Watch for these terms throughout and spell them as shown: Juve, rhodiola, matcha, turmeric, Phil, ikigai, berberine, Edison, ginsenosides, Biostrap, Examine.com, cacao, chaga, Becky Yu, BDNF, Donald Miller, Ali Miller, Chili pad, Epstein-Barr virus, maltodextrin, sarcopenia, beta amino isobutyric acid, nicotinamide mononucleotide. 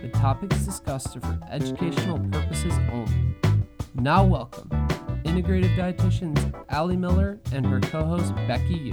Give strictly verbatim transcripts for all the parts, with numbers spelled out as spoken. the topics discussed are for educational purposes only. Now welcome, integrative dietitians Ali Miller and her co-host Becky Yu.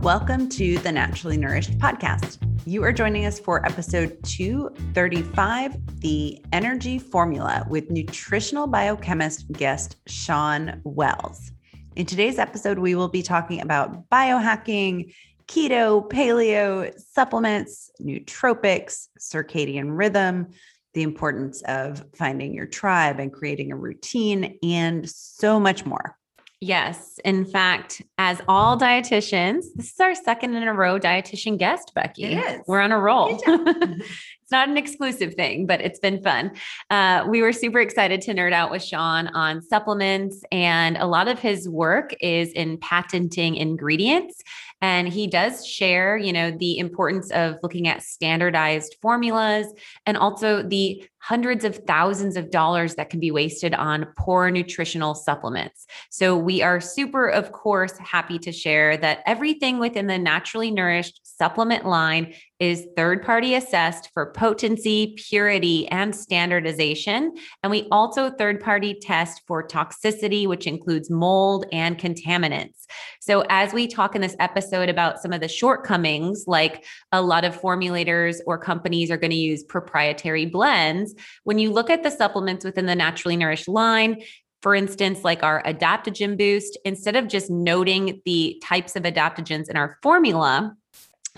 Welcome to the Naturally Nourished podcast. You are joining us for episode two thirty-five, The Energy Formula, with nutritional biochemist guest Shawn Wells. In today's episode, we will be talking about biohacking, keto, paleo, supplements, nootropics, circadian rhythm, the importance of finding your tribe and creating a routine, and so much more. Yes. In fact, as all dietitians, this is our second in a row dietitian guest, Becky. It is. We're on a roll. It's not an exclusive thing, but it's been fun. Uh, we were super excited to nerd out with Shawn on supplements, and a lot of his work is in patenting ingredients. And he does share, you know, the importance of looking at standardized formulas and also the hundreds of thousands of dollars that can be wasted on poor nutritional supplements. So we are super, of course, happy to share that everything within the Naturally Nourished supplement line is third-party assessed for potency, purity, and standardization. And we also third-party test for toxicity, which includes mold and contaminants. So as we talk in this episode about some of the shortcomings, like a lot of formulators or companies are going to use proprietary blends, when you look at the supplements within the Naturally Nourished line, for instance, like our adaptogen boost, instead of just noting the types of adaptogens in our formula,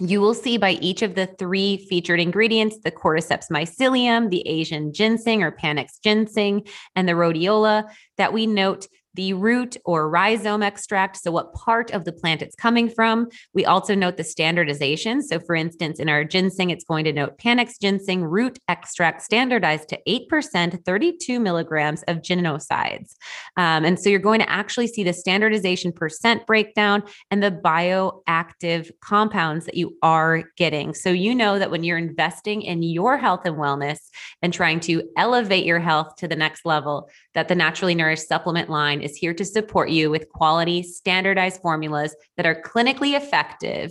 you will see by each of the three featured ingredients, the cordyceps mycelium, the Asian ginseng or Panax ginseng, and the rhodiola, that we note the root or rhizome extract, so what part of the plant it's coming from. We also note the standardization. So for instance, in our ginseng, it's going to note Panax ginseng root extract standardized to eight percent, thirty-two milligrams of ginsenosides. Um, and so you're going to actually see the standardization percent breakdown and the bioactive compounds that you are getting. So you know that when you're investing in your health and wellness and trying to elevate your health to the next level, that the Naturally Nourished supplement line is here to support you with quality, standardized formulas that are clinically effective,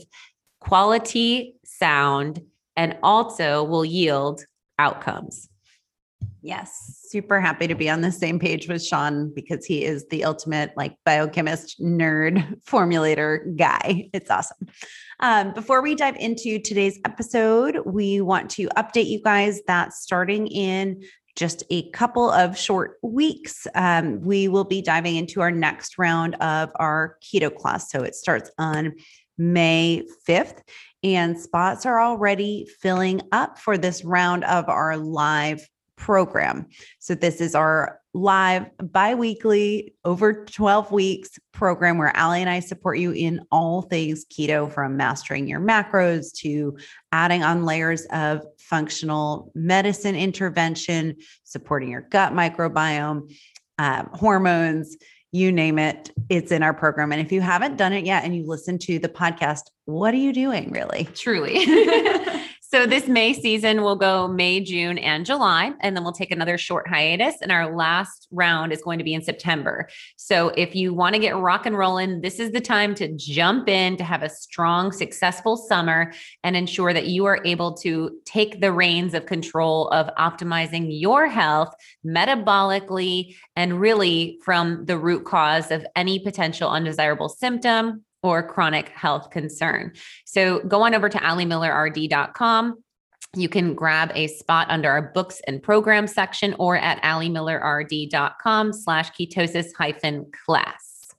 quality sound, and also will yield outcomes. Yes. Super happy to be on the same page with Shawn, because he is the ultimate like biochemist nerd formulator guy. It's awesome. Um, before we dive into today's episode, we want to update you guys that starting in just a couple of short weeks, um, we will be diving into our next round of our keto class. So it starts on May fifth, and spots are already filling up for this round of our live program. So this is our live bi-weekly over twelve weeks program where Ali and I support you in all things keto, from mastering your macros to adding on layers of functional medicine intervention, supporting your gut microbiome, um, hormones, you name it, it's in our program. And if you haven't done it yet and you listen to the podcast, what are you doing really? Truly. So this May season will go May, June, and July, and then we'll take another short hiatus. And our last round is going to be in September. So if you want to get rock and rolling, this is the time to jump in, to have a strong, successful summer and ensure that you are able to take the reins of control of optimizing your health metabolically and really from the root cause of any potential undesirable symptom or chronic health concern. So go on over to Allie Miller R D dot com. You can grab a spot under our books and program section, or at AllieMillerRD.com slash ketosis hyphen class.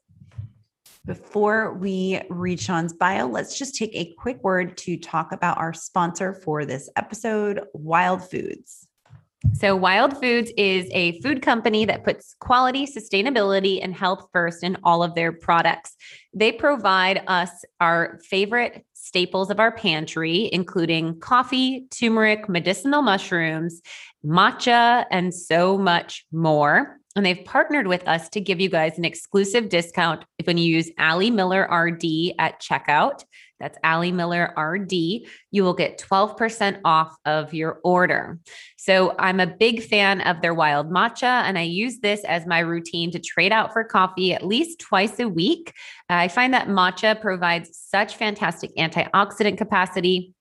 Before we read Shawn's bio, let's just take a quick word to talk about our sponsor for this episode, Wild Foods. So Wild Foods is a food company that puts quality, sustainability, and health first in all of their products. They provide us our favorite staples of our pantry, including coffee, turmeric, medicinal mushrooms, matcha, and so much more. And they've partnered with us to give you guys an exclusive discount when you use AllieMillerRD at checkout. That's AllieMillerRD. You will get twelve percent off of your order. So I'm a big fan of their wild matcha, and I use this as my routine to trade out for coffee at least twice a week. I find that matcha provides such fantastic antioxidant capacity.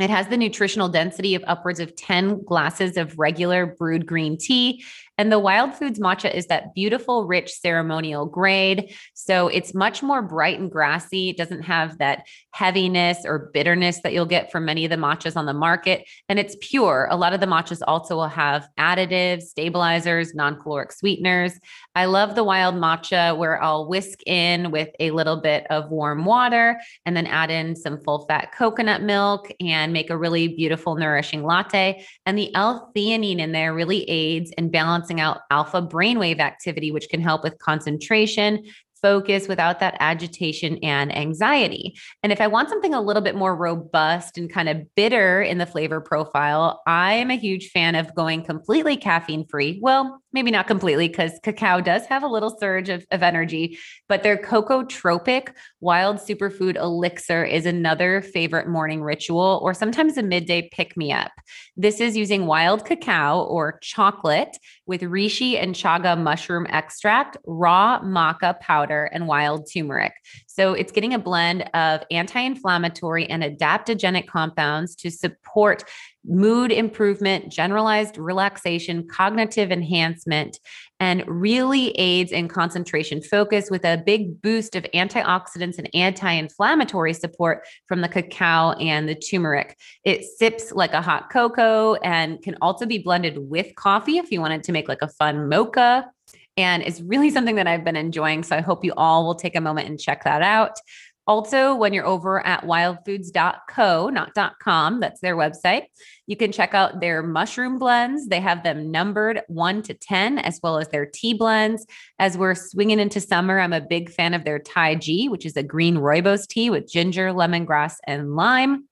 It has the nutritional density of upwards of ten glasses of regular brewed green tea. And the Wild Foods matcha is that beautiful, rich ceremonial grade. So it's much more bright and grassy. It doesn't have that heaviness or bitterness that you'll get from many of the matchas on the market. And it's pure. A lot of the matchas also will have additives, stabilizers, non-caloric sweeteners. I love the wild matcha where I'll whisk in with a little bit of warm water and then add in some full-fat coconut milk and make a really beautiful, nourishing latte. And the L-theanine in there really aids in balancing out alpha brainwave activity, which can help with concentration, focus without that agitation and anxiety. And if I want something a little bit more robust and kind of bitter in the flavor profile, I am a huge fan of going completely caffeine free. Well, maybe not completely because cacao does have a little surge of, of energy, but their Cocotropic wild superfood elixir is another favorite morning ritual or sometimes a midday pick-me-up. This is using wild cacao or chocolate with reishi and chaga mushroom extract, raw maca powder, and wild turmeric. So it's getting a blend of anti-inflammatory and adaptogenic compounds to support mood improvement, generalized relaxation, cognitive enhancement, and really aids in concentration focus with a big boost of antioxidants and anti-inflammatory support from the cacao and the turmeric. It sips like a hot cocoa and can also be blended with coffee if you wanted to make like a fun mocha. And it's really something that I've been enjoying. So I hope you all will take a moment and check that out. Also, when you're over at wild foods dot co, not .com, that's their website, you can check out their mushroom blends. They have them numbered one to ten, as well as their tea blends. As we're swinging into summer, I'm a big fan of their Tai Ji, which is a green rooibos tea with ginger, lemongrass, and lime.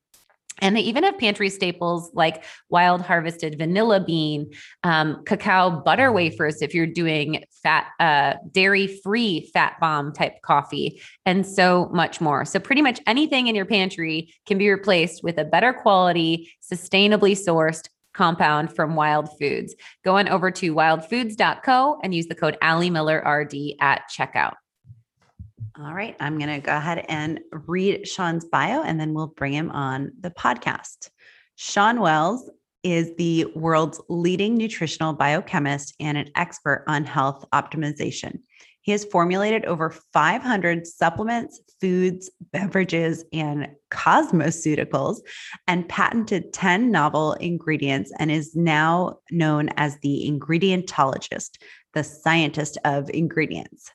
And they even have pantry staples like wild harvested vanilla bean, um, cacao butter wafers if you're doing fat, uh, dairy-free fat bomb type coffee, and so much more. So pretty much anything in your pantry can be replaced with a better quality, sustainably sourced compound from Wild Foods. Go on over to wild foods dot co and use the code AllieMillerRD at checkout. All right. I'm going to go ahead and read Shawn's bio and then we'll bring him on the podcast. Shawn Wells is the world's leading nutritional biochemist and an expert on health optimization. He has formulated over five hundred supplements, foods, beverages, and cosmeceuticals, and patented ten novel ingredients, and is now known as the ingredientologist, the scientist of ingredients.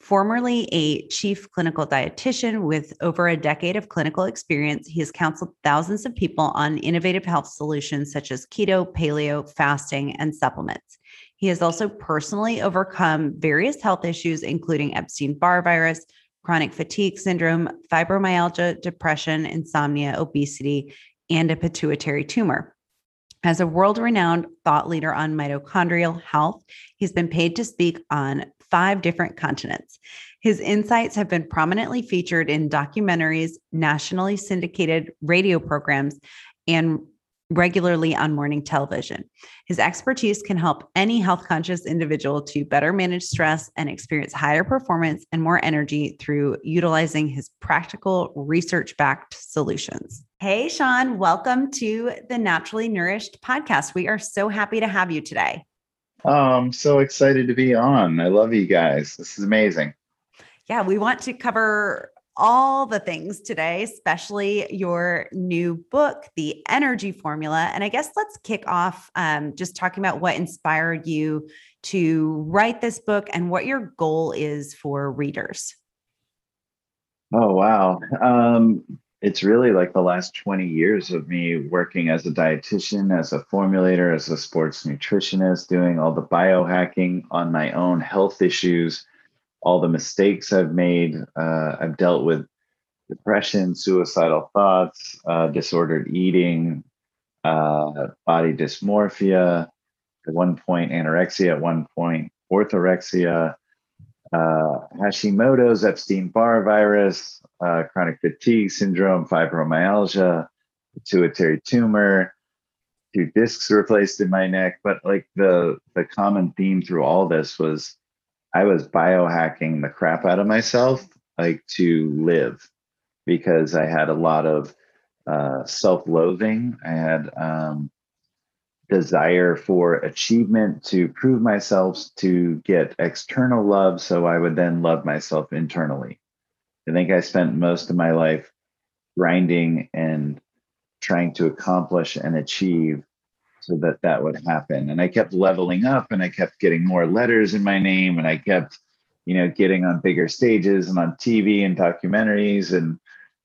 Formerly a chief clinical dietitian with over a decade of clinical experience, he has counseled thousands of people on innovative health solutions such as keto, paleo, fasting, and supplements. He has also personally overcome various health issues, including Epstein-Barr virus, chronic fatigue syndrome, fibromyalgia, depression, insomnia, obesity, and a pituitary tumor. As a world-renowned thought leader on mitochondrial health, he's been paid to speak on five different continents. His insights have been prominently featured in documentaries, nationally syndicated radio programs, and regularly on morning television. His expertise can help any health-conscious individual to better manage stress and experience higher performance and more energy through utilizing his practical, research-backed solutions. Hey, Shawn, welcome to the Naturally Nourished podcast. We are so happy to have you today. Oh, I'm so excited to be on. I love you guys. This is amazing. Yeah, we want to cover all the things today, especially your new book, The Energy Formula. And I guess let's kick off um, just talking about what inspired you to write this book and what your goal is for readers. Oh, wow. Um, it's really like the last twenty years of me working as a dietitian, as a formulator, as a sports nutritionist, doing all the biohacking on my own health issues, all the mistakes I've made. Uh, I've dealt with depression, suicidal thoughts, uh, disordered eating, uh, body dysmorphia, at one point anorexia, at one point orthorexia, uh, Hashimoto's, Epstein-Barr virus, uh, chronic fatigue syndrome, fibromyalgia, pituitary tumor, two discs replaced in my neck. But like the, the common theme through all this was I was biohacking the crap out of myself, like to live, because I had a lot of uh, self-loathing. I had um, desire for achievement, to prove myself, to get external love, so I would then love myself internally. I think I spent most of my life grinding and trying to accomplish and achieve so that that would happen. And I kept leveling up, and I kept getting more letters in my name, and I kept, you know, getting on bigger stages and on T V and documentaries, and,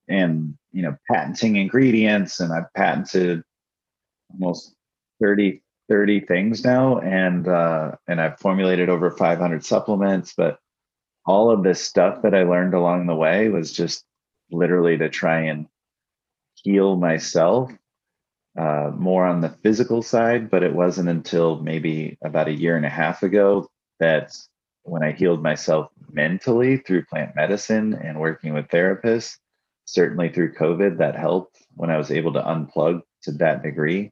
and, you know, patenting ingredients. And I've patented almost thirty things now. And, uh, and I've formulated over five hundred supplements, but all of this stuff that I learned along the way was just literally to try and heal myself, uh, more on the physical side. But it wasn't until maybe about a year and a half ago that when I healed myself mentally through plant medicine and working with therapists, certainly through COVID, that helped when I was able to unplug to that degree,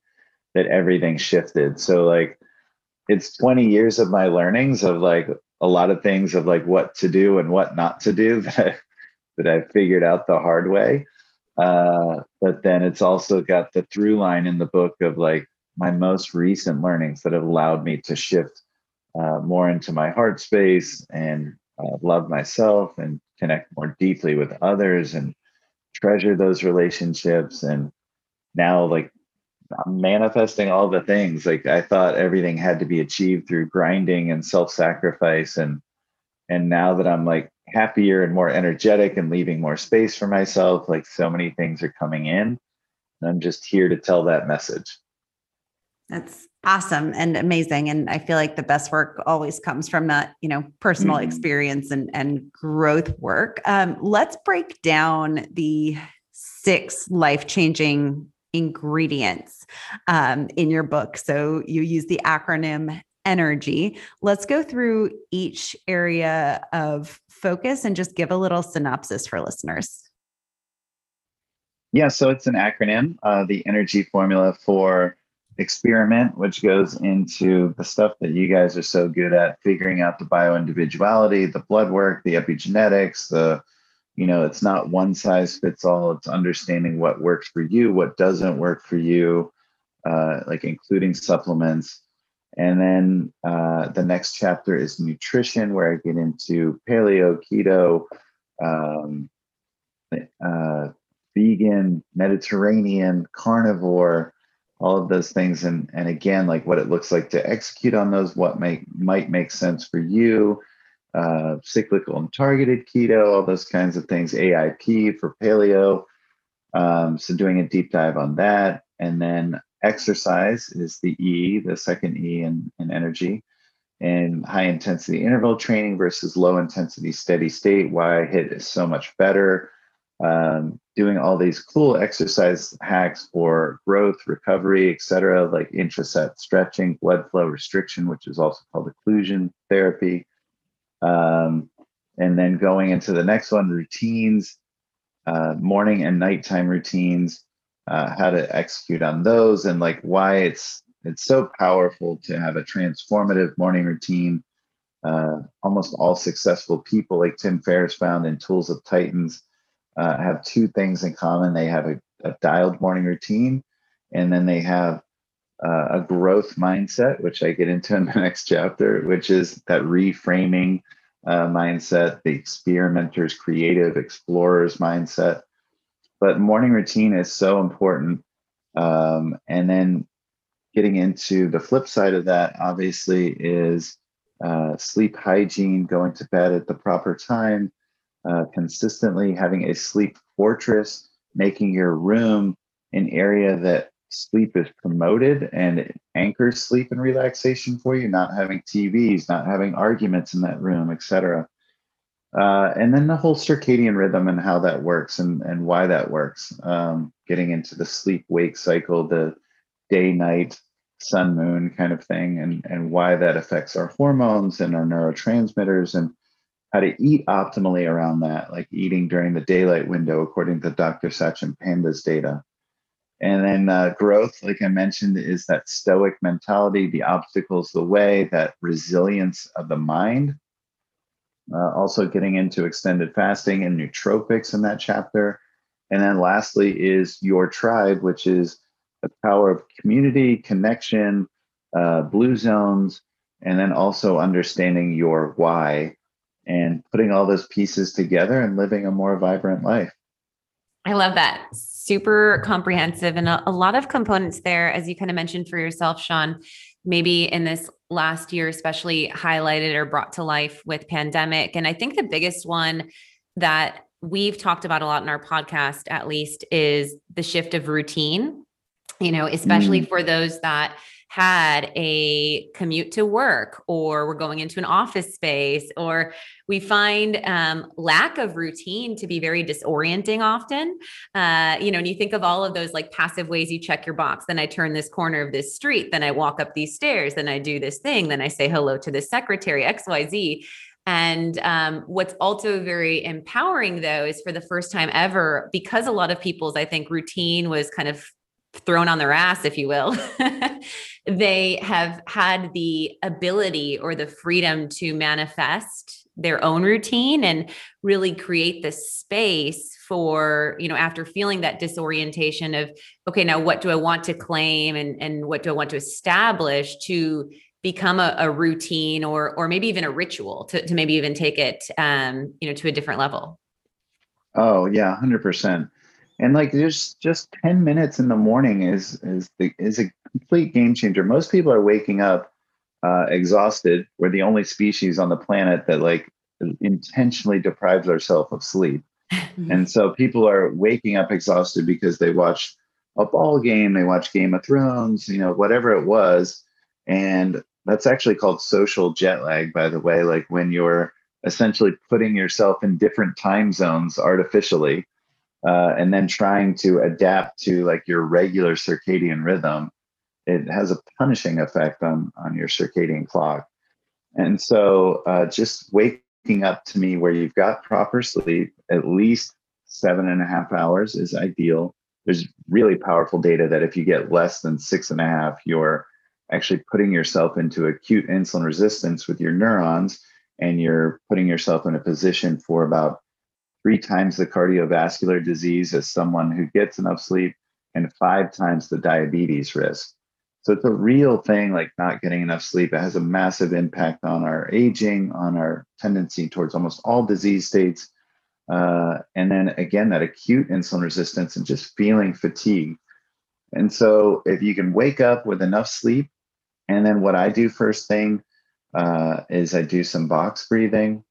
that everything shifted. So like, it's twenty years of my learnings of like a lot of things of like what to do and what not to do that I, that I figured out the hard way. Uh, but then it's also got the through line in the book of like my most recent learnings that have allowed me to shift uh, more into my heart space and uh, love myself and connect more deeply with others and treasure those relationships. And now like I'm manifesting all the things. Like I thought everything had to be achieved through grinding and self-sacrifice. And, and now that I'm like happier and more energetic and leaving more space for myself, like so many things are coming in, and I'm just here to tell that message. That's awesome and amazing. And I feel like the best work always comes from that, you know, personal mm-hmm. experience and, and growth work. Um, let's break down the six life-changing ingredients um, in your book. So you use the acronym energy. Let's go through each area of focus and just give a little synopsis for listeners. Yeah. So it's an acronym, uh, the energy formula for experiment, which goes into the stuff that you guys are so good at, figuring out the bioindividuality, the blood work, the epigenetics, the You know, it's not one size fits all. It's understanding what works for you, what doesn't work for you, uh, like including supplements. And then uh, the next chapter is nutrition, where I get into paleo, keto, um, uh, vegan, Mediterranean, carnivore, all of those things. And, and again, like what it looks like to execute on those, what may, might make sense for you. Uh, cyclical and targeted keto, all those kinds of things, A I P for paleo. Um, so doing a deep dive on that. And then exercise is the E, the second E in, in energy, and high intensity interval training versus low intensity steady state, why HIIT is so much better. Um, doing all these cool exercise hacks for growth, recovery, et cetera, like intraset stretching, blood flow restriction, which is also called occlusion therapy. Um, and then going into the next one, routines, uh, morning and nighttime routines, uh, how to execute on those, and like why it's, it's so powerful to have a transformative morning routine. Uh, almost all successful people, like Tim Ferriss found in Tools of Titans, uh, have two things in common. They have a, a dialed morning routine, and then they have uh, a growth mindset, which I get into in the next chapter, which is that reframing uh, mindset, the experimenters, creative explorers mindset. But morning routine is so important. Um, and then getting into the flip side of that, obviously, is uh, sleep hygiene, going to bed at the proper time, uh, consistently having a sleep fortress, making your room an area that sleep is promoted and it anchors sleep and relaxation for you, not having T Vs, not having arguments in that room, et cetera. Uh, and then the whole circadian rhythm and how that works and, and why that works, um, getting into the sleep-wake cycle, the day-night, sun-moon kind of thing, and, and why that affects our hormones and our neurotransmitters, and how to eat optimally around that, like eating during the daylight window, according to Doctor Sachin Panda's data. And then uh, growth, like I mentioned, is that stoic mentality, the obstacles, the way, that resilience of the mind. Uh, also getting into extended fasting and nootropics in that chapter. And then lastly is your tribe, which is the power of community, connection, uh, blue zones, and then also understanding your why and putting all those pieces together and living a more vibrant life. I love that. Super comprehensive and a, a lot of components there, as you kind of mentioned for yourself, Shawn, maybe in this last year, especially highlighted or brought to life with pandemic. And I think the biggest one that we've talked about a lot in our podcast, at least, is the shift of routine, you know, especially mm. for those that had a commute to work, or we're going into an office space, or we find um, lack of routine to be very disorienting often. Uh, you know, and you think of all of those like passive ways you check your box. Then I turn this corner of this street, then I walk up these stairs, then I do this thing, then I say hello to the secretary, X Y Z. And um, what's also very empowering though, is for the first time ever, because a lot of people's, I think, routine was kind of thrown on their ass, if you will, they have had the ability or the freedom to manifest their own routine and really create the space for, you know, after feeling that disorientation of, okay, now what do I want to claim and, and what do I want to establish, to become a, a routine or, or maybe even a ritual to, to maybe even take it, um, you know, to a different level. Oh yeah. one hundred percent. And like there's just ten minutes in the morning is is the, is a complete game changer. Most people are waking up uh, exhausted. We're the only species on the planet that like intentionally deprives ourselves of sleep. Mm-hmm. And so people are waking up exhausted because they watch a ball game, they watch Game of Thrones, you know, whatever it was. And that's actually called social jet lag, by the way, like when you're essentially putting yourself in different time zones artificially. Uh, and then trying to adapt to like your regular circadian rhythm, it has a punishing effect on, on your circadian clock. And so uh, just waking up to me where you've got proper sleep, at least seven and a half hours is ideal. There's really powerful data that if you get less than six and a half, you're actually putting yourself into acute insulin resistance with your neurons, and you're putting yourself in a position for about three times the cardiovascular disease as someone who gets enough sleep, and five times the diabetes risk. So it's a real thing, like not getting enough sleep. It has a massive impact on our aging, on our tendency towards almost all disease states. Uh, and then again, that acute insulin resistance and just feeling fatigue. And so if you can wake up with enough sleep, and then what I do first thing uh, is I do some box breathing,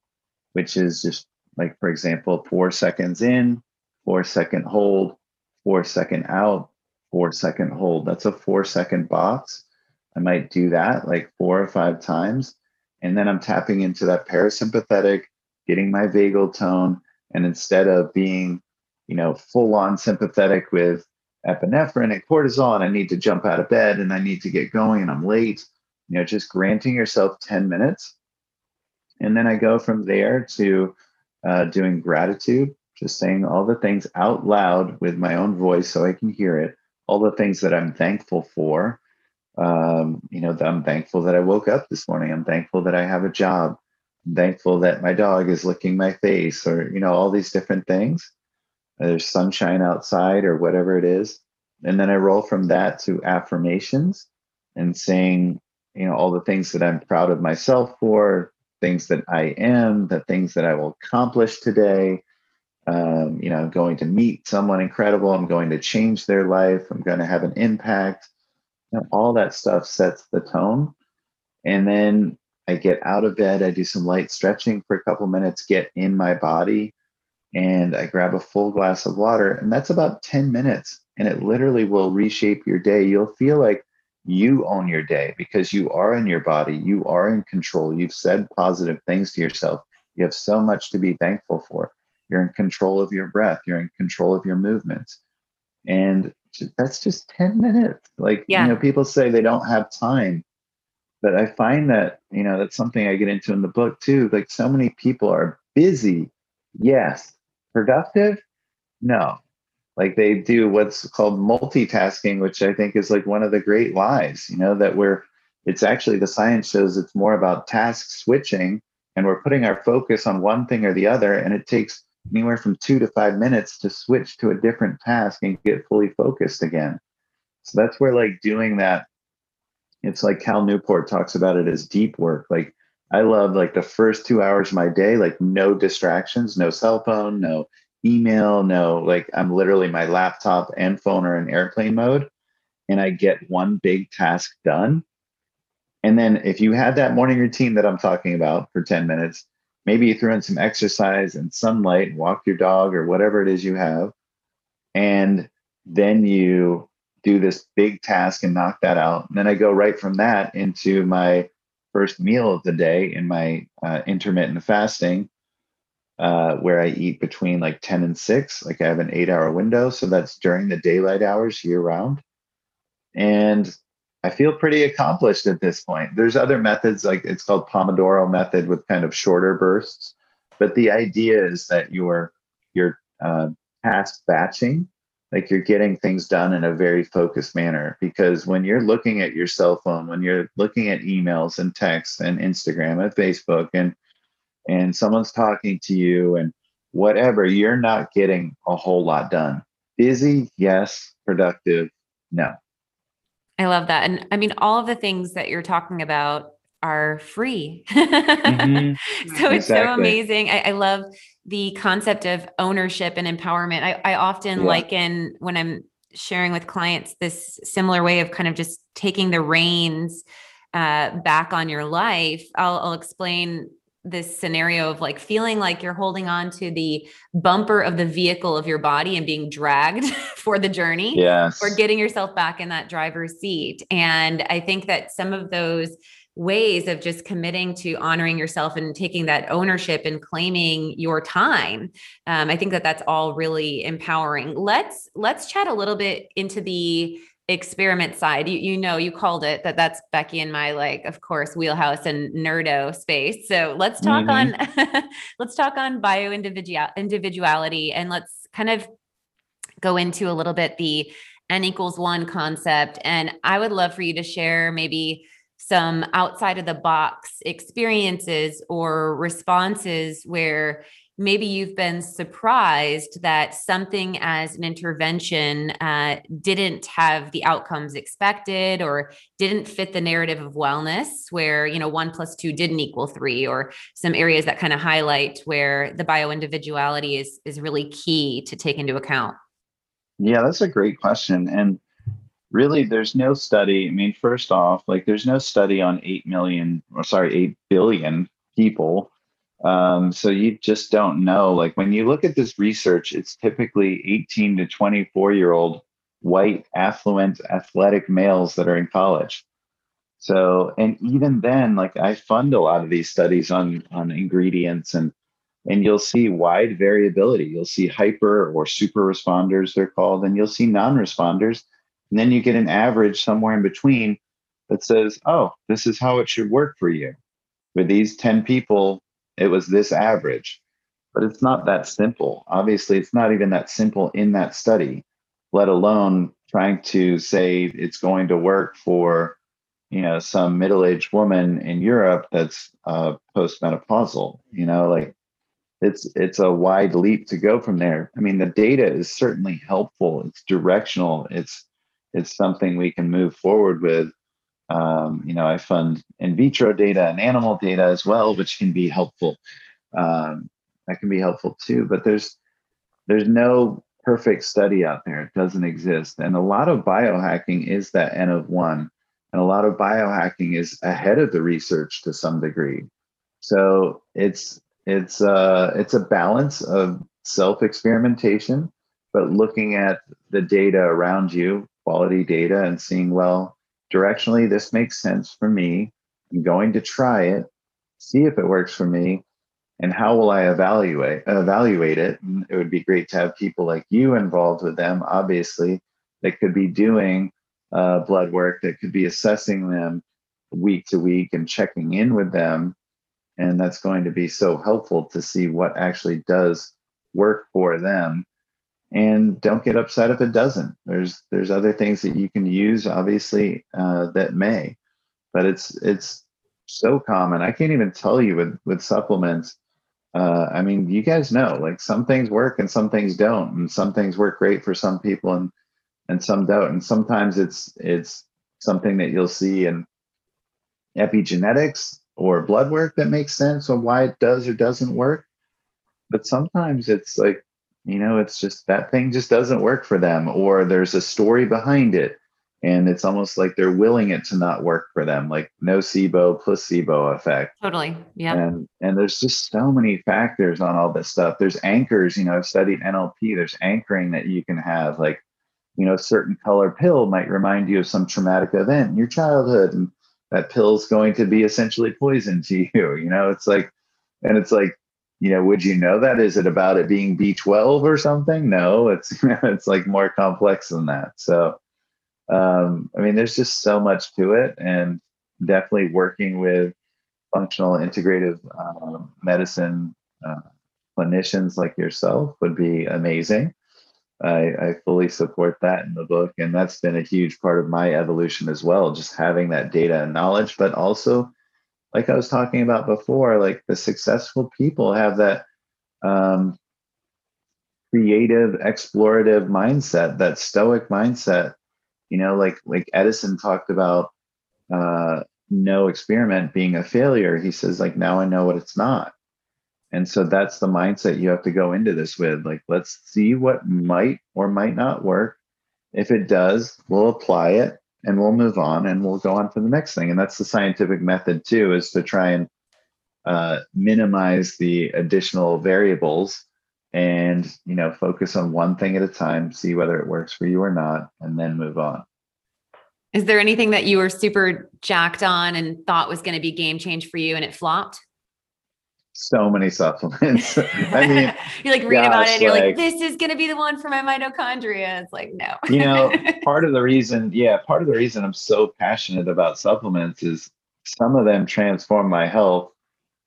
which is just like, for example, four seconds in, four second hold, four second out, four second hold. That's a four second box. I might do that like four or five times. And then I'm tapping into that parasympathetic, getting my vagal tone. And instead of being, you know, full on sympathetic with epinephrine and cortisol, and I need to jump out of bed and I need to get going and I'm late, you know, just granting yourself ten minutes. And then I go from there to Uh, doing gratitude, just saying all the things out loud with my own voice so I can hear it, all the things that I'm thankful for. Um, you know, that I'm thankful that I woke up this morning. I'm thankful that I have a job. I'm thankful that my dog is licking my face, or, you know, all these different things. There's sunshine outside or whatever it is. And then I roll from that to affirmations and saying, you know, all the things that I'm proud of myself for, things that I am, the things that I will accomplish today. Um, you know, I'm going to meet someone incredible. I'm going to change their life. I'm going to have an impact. You know, all that stuff sets the tone. And then I get out of bed. I do some light stretching for a couple minutes, get in my body. and I grab a full glass of water, and that's about ten minutes. And it literally will reshape your day. You'll feel like you own your day because you are in your body. You are in control. You've said positive things to yourself. You have so much to be thankful for. You're in control of your breath. You're in control of your movements. And that's just ten minutes. Like, yeah. you know, people say they don't have time, but I find that, you know, that's something I get into in the book too. Like, so many people are busy. Yes. Productive? No. Like, they do what's called multitasking, which I think is like one of the great lies, you know, that we're, it's actually, the science shows it's more about task switching, and we're putting our focus on one thing or the other. And it takes anywhere from two to five minutes to switch to a different task and get fully focused again. So that's where, like, doing that, it's like Cal Newport talks about it as deep work. Like, I love, like, the first two hours of my day, like, no distractions, no cell phone, no email, no, like, I'm literally, my laptop and phone are in airplane mode, and I get one big task done. And then if you had that morning routine that I'm talking about for ten minutes, maybe you threw in some exercise and sunlight, walk your dog or whatever it is you have. And then you do this big task and knock that out. And then I go right from that into my first meal of the day in my uh, intermittent fasting, uh, where I eat between like ten and six, like I have an eight hour window. So that's during the daylight hours year round. And I feel pretty accomplished at this point. There's other methods, like it's called Pomodoro method, with kind of shorter bursts. But the idea is that you're, you're uh, task batching, like you're getting things done in a very focused manner. Because when you're looking at your cell phone, when you're looking at emails and texts and Instagram and Facebook, and and someone's talking to you and whatever, you're not getting a whole lot done. Busy, yes. Productive, no. I love that. And I mean, all of the things that you're talking about are free. Mm-hmm. So it's exactly. so amazing. I, I love the concept of ownership and empowerment. I, I often yeah. liken, when I'm sharing with clients, this similar way of kind of just taking the reins uh, back on your life. I'll, I'll explain this scenario of like feeling like you're holding on to the bumper of the vehicle of your body and being dragged for the journey, yes. or getting yourself back in that driver's seat. And I think that some of those ways of just committing to honoring yourself and taking that ownership and claiming your time. Um, I think that that's all really empowering. Let's, let's chat a little bit into the experiment side. You, you know, you called it that. That's Becky and my, like, of course, wheelhouse and nerdo space. So let's talk mm-hmm. on, let's talk on bio individual individuality. And let's kind of go into a little bit, the N equals one concept. And I would love for you to share maybe some outside of the box experiences or responses where maybe you've been surprised that something as an intervention uh, didn't have the outcomes expected, or didn't fit the narrative of wellness, where, you know, one plus two didn't equal three, or some areas that kind of highlight where the bioindividuality is, is really key to take into account. Yeah, that's a great question. And really, there's no study. I mean, first off, like, there's no study on eight million, or sorry, eight billion people. Um, so you just don't know. Like, when you look at this research, it's typically eighteen to twenty-four year old white, affluent, athletic males that are in college. So, and even then, like, I fund a lot of these studies on, on ingredients, and, and you'll see wide variability. You'll see hyper or super responders, they're called, and you'll see non-responders. And then you get an average somewhere in between that says, oh, this is how it should work for you. With these ten people, it was this average. But it's not that simple. Obviously, it's not even that simple in that study, let alone trying to say it's going to work for, you know, some middle-aged woman in Europe that's uh, postmenopausal. You know, like, it's it's a wide leap to go from there. I mean, the data is certainly helpful. It's directional. It's it's something we can move forward with. Um, you know, I fund in vitro data and animal data as well, which can be helpful. Um, that can be helpful too, but there's, there's no perfect study out there. It doesn't exist. And a lot of biohacking is that N of one. And a lot of biohacking is ahead of the research to some degree. So it's, it's, uh, it's a balance of self-experimentation, but looking at the data around you, quality data, and seeing, well, directionally, this makes sense for me. I'm going to try it, see if it works for me, and how will I evaluate evaluate it? And it would be great to have people like you involved with them, obviously, that could be doing uh, blood work, that could be assessing them week to week and checking in with them. And that's going to be so helpful to see what actually does work for them. And don't get upset if it doesn't. There's there's other things that you can use, obviously, uh, that may. But it's it's so common. I can't even tell you with with supplements. Uh, I mean, you guys know, like, some things work and some things don't, and some things work great for some people and and some don't. And sometimes it's it's something that you'll see in epigenetics or blood work that makes sense on why it does or doesn't work. But sometimes it's like, you know, it's just that thing just doesn't work for them, or there's a story behind it. And it's almost like they're willing it to not work for them, like nocebo, placebo effect. Totally. Yeah. And, and there's just so many factors on all this stuff. There's anchors, you know, I've studied N L P. There's anchoring that you can have, like, you know, a certain color pill might remind you of some traumatic event in your childhood. And that pill's going to be essentially poison to you. You know, it's like, and it's like, you know, would you know that? Is it about it being B twelve or something? No, it's, you know, it's like more complex than that. So, um, I mean, there's just so much to it, and definitely working with functional integrative uh, medicine uh, clinicians like yourself would be amazing. I, I fully support that in the book. And that's been a huge part of my evolution as well, just having that data and knowledge, but also, like I was talking about before, like, the successful people have that um, creative, explorative mindset, that stoic mindset, you know, like, like Edison talked about uh, no experiment being a failure. He says, like, now I know what it's not. And so that's the mindset you have to go into this with. Like, let's see what might or might not work. If it does, we'll apply it. And we'll move on, and we'll go on for the next thing. And that's the scientific method too, is to try and uh, minimize the additional variables, and, you know, focus on one thing at a time, see whether it works for you or not, and then move on. Is there anything that you were super jacked on and thought was going to be game change for you, and it flopped? So many supplements. I mean, you're like, read about it, and you're like, like, this is going to be the one for my mitochondria. It's like, no. You know, part of the reason, yeah, part of the reason I'm so passionate about supplements is some of them transform my health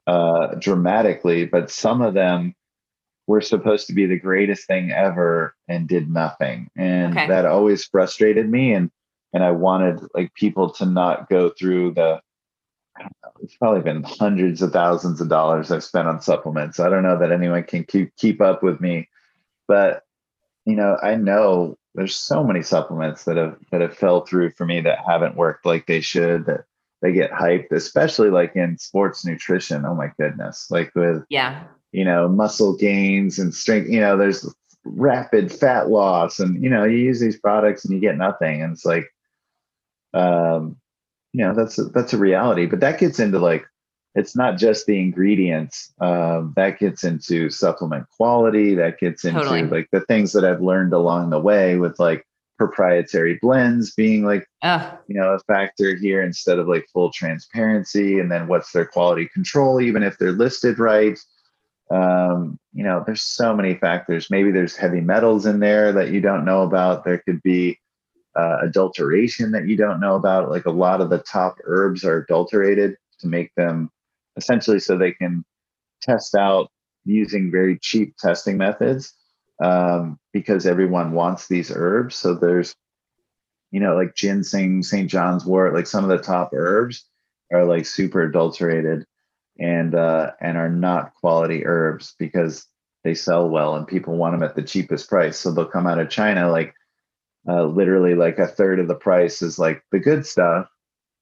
uh, dramatically, but some of them were supposed to be the greatest thing ever and did nothing. And okay. that always frustrated me. And, and I wanted, like, people to not go through the, I don't know, it's probably been hundreds of thousands of dollars I've spent on supplements. I don't know that anyone can keep keep up with me, but, you know, I know there's so many supplements that have that have fell through for me, that haven't worked like they should, that they get hyped, especially like in sports nutrition. Oh my goodness. Like with, yeah, you know, muscle gains and strength, you know, there's rapid fat loss, and, you know, you use these products and you get nothing. And it's like, um, you know, that's a, that's a reality. But that gets into, like, it's not just the ingredients. Um, that gets into supplement quality. That gets into totally. like the things that I've learned along the way with, like, proprietary blends being, like, Ugh. you know, a factor here instead of, like, full transparency. And then what's their quality control, even if they're listed right. Um, you know, there's so many factors. Maybe there's heavy metals in there that you don't know about. There could be Uh, adulteration that you don't know about. Like, a lot of the top herbs are adulterated to make them essentially so they can test out using very cheap testing methods, um, because everyone wants these herbs. So there's, you know, like ginseng, Saint John's wort, like some of the top herbs are, like, super adulterated and uh, and are not quality herbs because they sell well and people want them at the cheapest price. So they'll come out of China, like, Uh, literally like a third of the price is, like, the good stuff.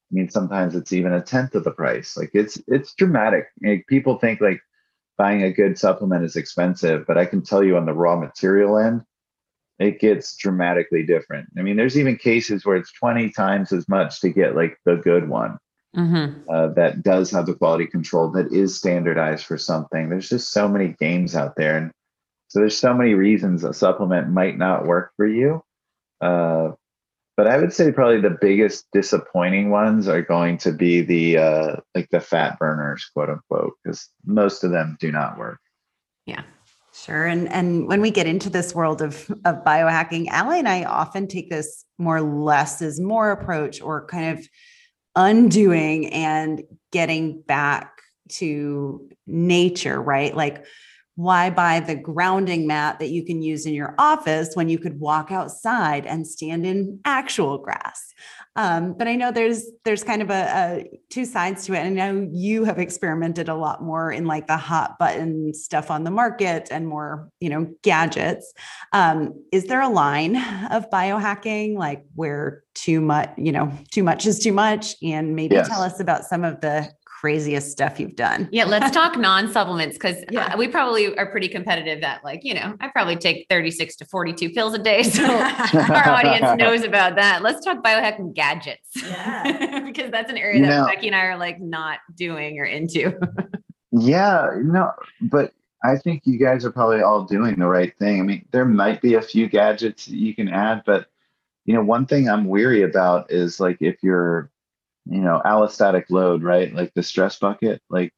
I mean, sometimes it's even a tenth of the price. Like, it's, it's dramatic. Like, people think, like, buying a good supplement is expensive, but I can tell you on the raw material end, it gets dramatically different. I mean, there's even cases where it's twenty times as much to get, like, the good one mm-hmm. uh, that does have the quality control, that is standardized for something. There's just so many games out there. And So there's so many reasons a supplement might not work for you. Uh, but I would say probably the biggest disappointing ones are going to be the uh, like the fat burners, quote unquote, because most of them do not work. Yeah, sure. And and when we get into this world of, of biohacking, Ali and I often take this more less is more approach, or kind of undoing and getting back to nature, right? Like, why buy the grounding mat that you can use in your office when you could walk outside and stand in actual grass? Um, but I know there's there's kind of a, a two sides to it. And I know you have experimented a lot more in like the hot button stuff on the market and more, you know, gadgets. Um, is there a line of biohacking, like where too much, you know, too much is too much? And maybe yes. Tell us about some of the craziest stuff you've done. Yeah. Let's talk non-supplements. Cause yeah. we probably are pretty competitive that like, you know, I probably take thirty-six to forty-two pills a day. So our audience knows about that. Let's talk biohacking gadgets yeah. because that's an area you that know, Becky and I are like not doing or into. yeah, no, but I think you guys are probably all doing the right thing. I mean, there might be a few gadgets that you can add, but you know, one thing I'm weary about is like, if you're, you know, allostatic load, right? Like the stress bucket. Like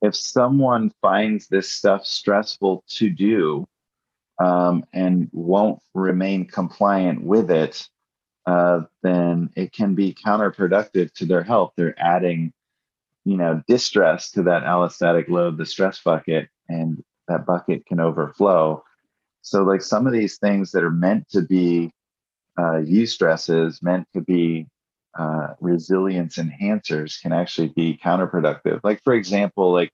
if someone finds this stuff stressful to do um, and won't remain compliant with it, uh, then it can be counterproductive to their health. They're adding, you know, distress to that allostatic load, the stress bucket, and that bucket can overflow. So like some of these things that are meant to be uh, eustressors, meant to be Uh, resilience enhancers, can actually be counterproductive. Like, for example, like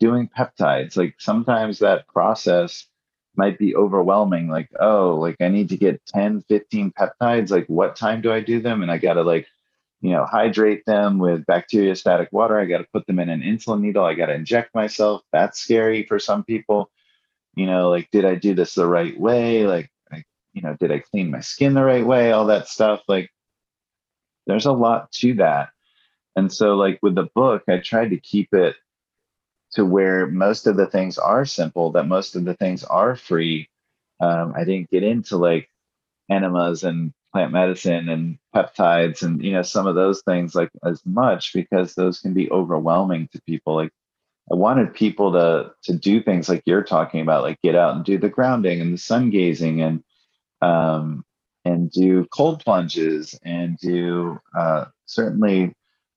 doing peptides, like sometimes that process might be overwhelming. Like, oh, like I need to get ten, fifteen peptides. Like what time do I do them? And I got to like, you know, hydrate them with bacteriostatic water. I got to put them in an insulin needle. I got to inject myself. That's scary for some people. You know, like, did I do this the right way? Like, I, you know, did I clean my skin the right way? All that stuff. Like, there's a lot to that. And so like with the book, I tried to keep it to where most of the things are simple, that most of the things are free. Um, I didn't get into like enemas and plant medicine and peptides and, you know, some of those things like as much, because those can be overwhelming to people. Like I wanted people to, to do things like you're talking about, like get out and do the grounding and the sun gazing and, um, and do cold plunges and do uh, certainly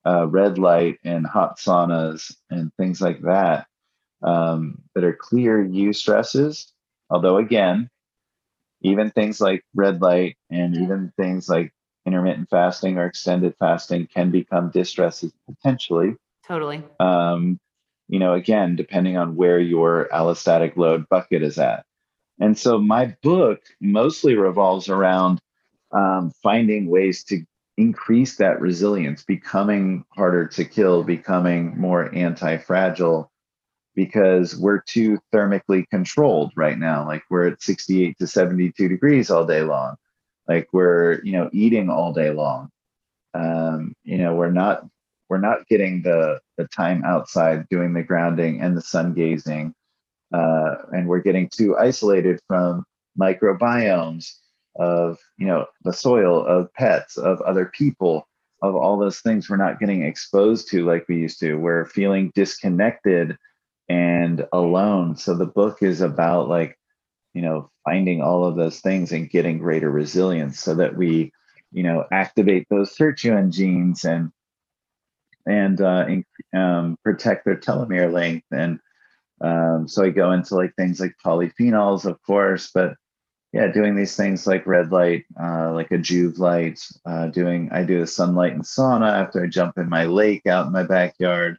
uh, red light and hot saunas and things like that um, that are clear eustresses. Although again, even things like red light and even things like intermittent fasting or extended fasting can become distresses potentially. Totally. Um, you know, again, depending on where your allostatic load bucket is at. And so my book mostly revolves around um, finding ways to increase that resilience, becoming harder to kill, becoming more anti-fragile, because we're too thermically controlled right now. Like we're at sixty-eight to seventy-two degrees all day long. Like we're, you know, eating all day long. Um, you know, we're not we're not getting the the time outside doing the grounding and the sun gazing. Uh, and we're getting too isolated from microbiomes of, you know, the soil, of pets, of other people, of all those things we're not getting exposed to like we used to. We're feeling disconnected and alone. So the book is about like, you know, finding all of those things and getting greater resilience so that we, you know, activate those sirtuin genes and, and uh, um, protect their telomere length and, Um, so I go into like things like polyphenols, of course, but yeah, doing these things like red light, uh, like a Juve light, uh, doing, I do a Sunlighten sauna after I jump in my lake out in my backyard.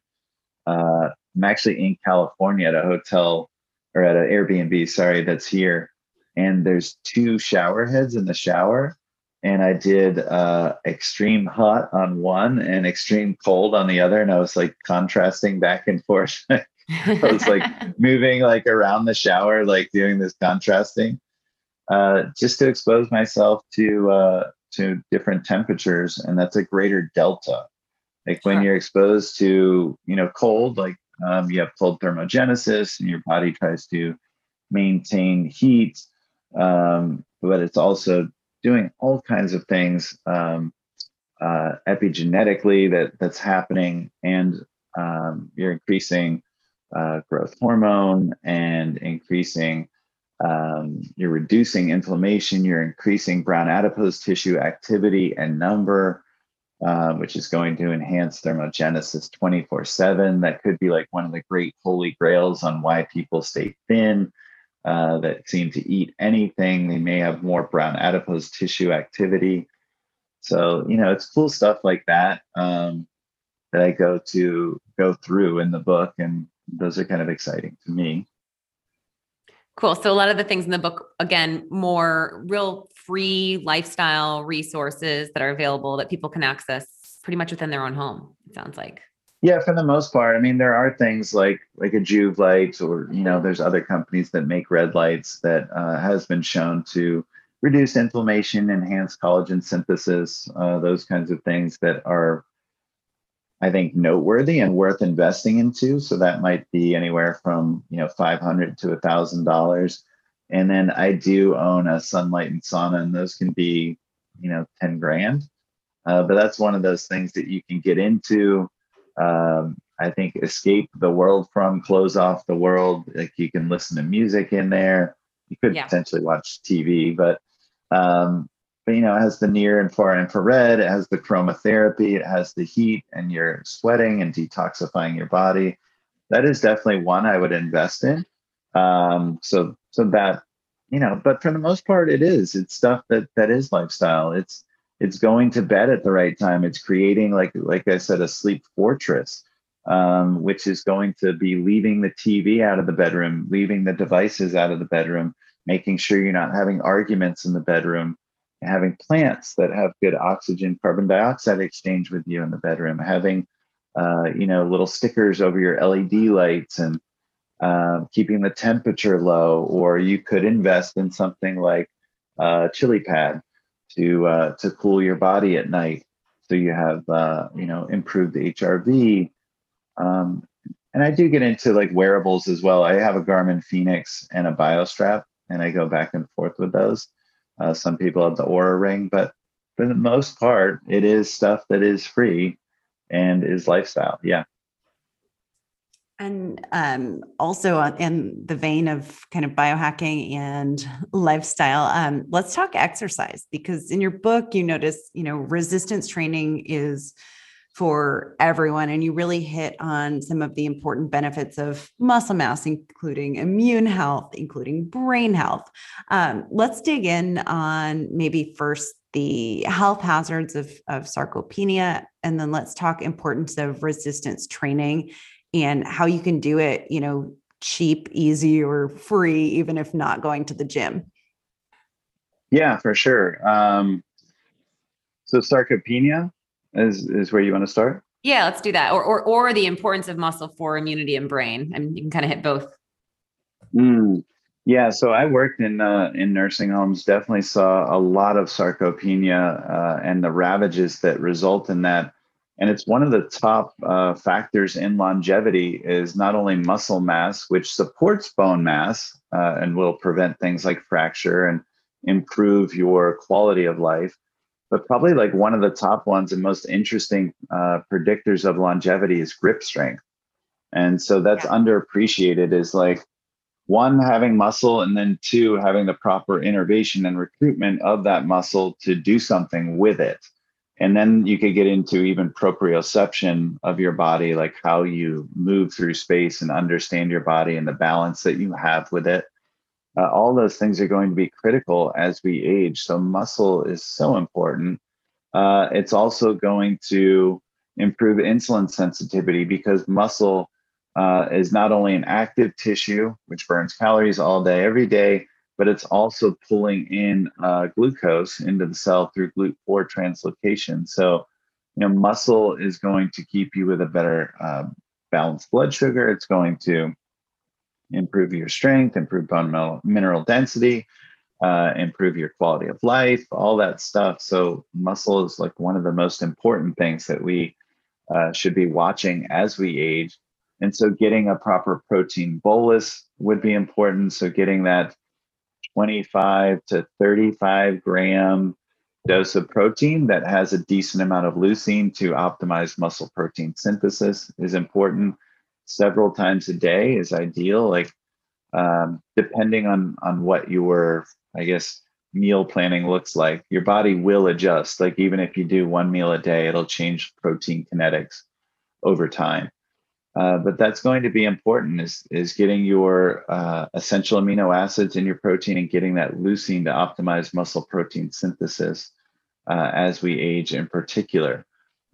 Uh, I'm actually in California at a hotel or at an Airbnb, sorry, that's here. And there's two shower heads in the shower. And I did uh, extreme hot on one and extreme cold on the other. And I was like contrasting back and forth. I was like moving like around the shower, like doing this contrasting, uh, just to expose myself to uh, to different temperatures, and that's a greater delta. Like when you're exposed to, you know, cold, like um, you have cold thermogenesis, and your body tries to maintain heat, um, but it's also doing all kinds of things um, uh, epigenetically that that's happening, and um, you're increasing uh, growth hormone and increasing, um, you're reducing inflammation, you're increasing brown adipose tissue activity and number, uh, which is going to enhance thermogenesis twenty-four seven. That could be like one of the great holy grails on why people stay thin. Uh, that seem to eat anything, they may have more brown adipose tissue activity. So, you know, it's cool stuff like that um, that I go to go through in the book. And those are kind of exciting to me. Cool. So a lot of the things in the book, again, more real free lifestyle resources that are available that people can access pretty much within their own home, it sounds like. Yeah, for the most part. I mean, there are things like like a Juve light, or, you know, there's other companies that make red lights that uh, has been shown to reduce inflammation, enhance collagen synthesis, uh, those kinds of things that are, I think, noteworthy and worth investing into. So that might be anywhere from, you know, five hundred dollars to one thousand dollars. And then I do own a Sunlighten sauna, and those can be, you know, ten grand. Uh, but that's one of those things that you can get into. Um, I think escape the world from, close off the world. Like, you can listen to music in there. You could yeah. potentially watch T V, but, um, but, you know, it has the near and far infrared, it has the chromotherapy, it has the heat, and you're sweating and detoxifying your body. That is definitely one I would invest in. Um, so, so that, you know, but for the most part it is, it's stuff that, that is lifestyle. It's, It's going to bed at the right time. It's creating, like like I said, a sleep fortress, um, which is going to be leaving the T V out of the bedroom, leaving the devices out of the bedroom, making sure you're not having arguments in the bedroom, having plants that have good oxygen, carbon dioxide exchange with you in the bedroom, having, uh, you know, little stickers over your L E D lights, and uh, keeping the temperature low. Or you could invest in something like a chili pad to uh, to cool your body at night, so you have uh, you know, improved H R V. Um, and I do get into like wearables as well. I have a Garmin Fenix and a BioStrap, and I go back and forth with those. Uh, some people have the Oura Ring, but for the most part, it is stuff that is free and is lifestyle. Yeah. And um, also in the vein of kind of biohacking and lifestyle, um, let's talk exercise, because in your book, you notice, you know, resistance training is for everyone. And you really hit on some of the important benefits of muscle mass, including immune health, including brain health. Um, let's dig in on maybe first the health hazards of, of sarcopenia, and then let's talk importance of resistance training and how you can do it, you know, cheap, easy, or free, even if not going to the gym. Yeah, for sure. Um, so sarcopenia is, is where you want to start? Yeah, let's do that. Or, or, or the importance of muscle for immunity and brain. I mean, you can kind of hit both. Mm, yeah. So I worked in, uh, in nursing homes, definitely saw a lot of sarcopenia uh, and the ravages that result in that. And it's one of the top uh, factors in longevity is not only muscle mass, which supports bone mass uh, and will prevent things like fracture and improve your quality of life, but probably like one of the top ones and most interesting uh, predictors of longevity is grip strength. And so that's yeah. underappreciated, is like, one, having muscle, and then two, having the proper innervation and recruitment of that muscle to do something with it. And then you could get into even proprioception of your body, like how you move through space and understand your body and the balance that you have with it. Uh, all those things are going to be critical as we age. So muscle is so important. Uh, it's also going to improve insulin sensitivity, because muscle uh, is not only an active tissue, which burns calories all day, every day, but it's also pulling in uh, glucose into the cell through GLUT four translocation. So, you know, muscle is going to keep you with a better uh, balanced blood sugar. It's going to improve your strength, improve bone mineral density, uh, improve your quality of life, all that stuff. So muscle is like one of the most important things that we uh, should be watching as we age. And so getting a proper protein bolus would be important. So getting that twenty-five to thirty-five gram dose of protein that has a decent amount of leucine to optimize muscle protein synthesis is important. Several times a day is ideal, like um, depending on on what your, I guess, meal planning looks like. Your body will adjust. Like even if you do one meal a day, it'll change protein kinetics over time. Uh, but that's going to be important, is, is getting your uh, essential amino acids in your protein and getting that leucine to optimize muscle protein synthesis uh, as we age in particular.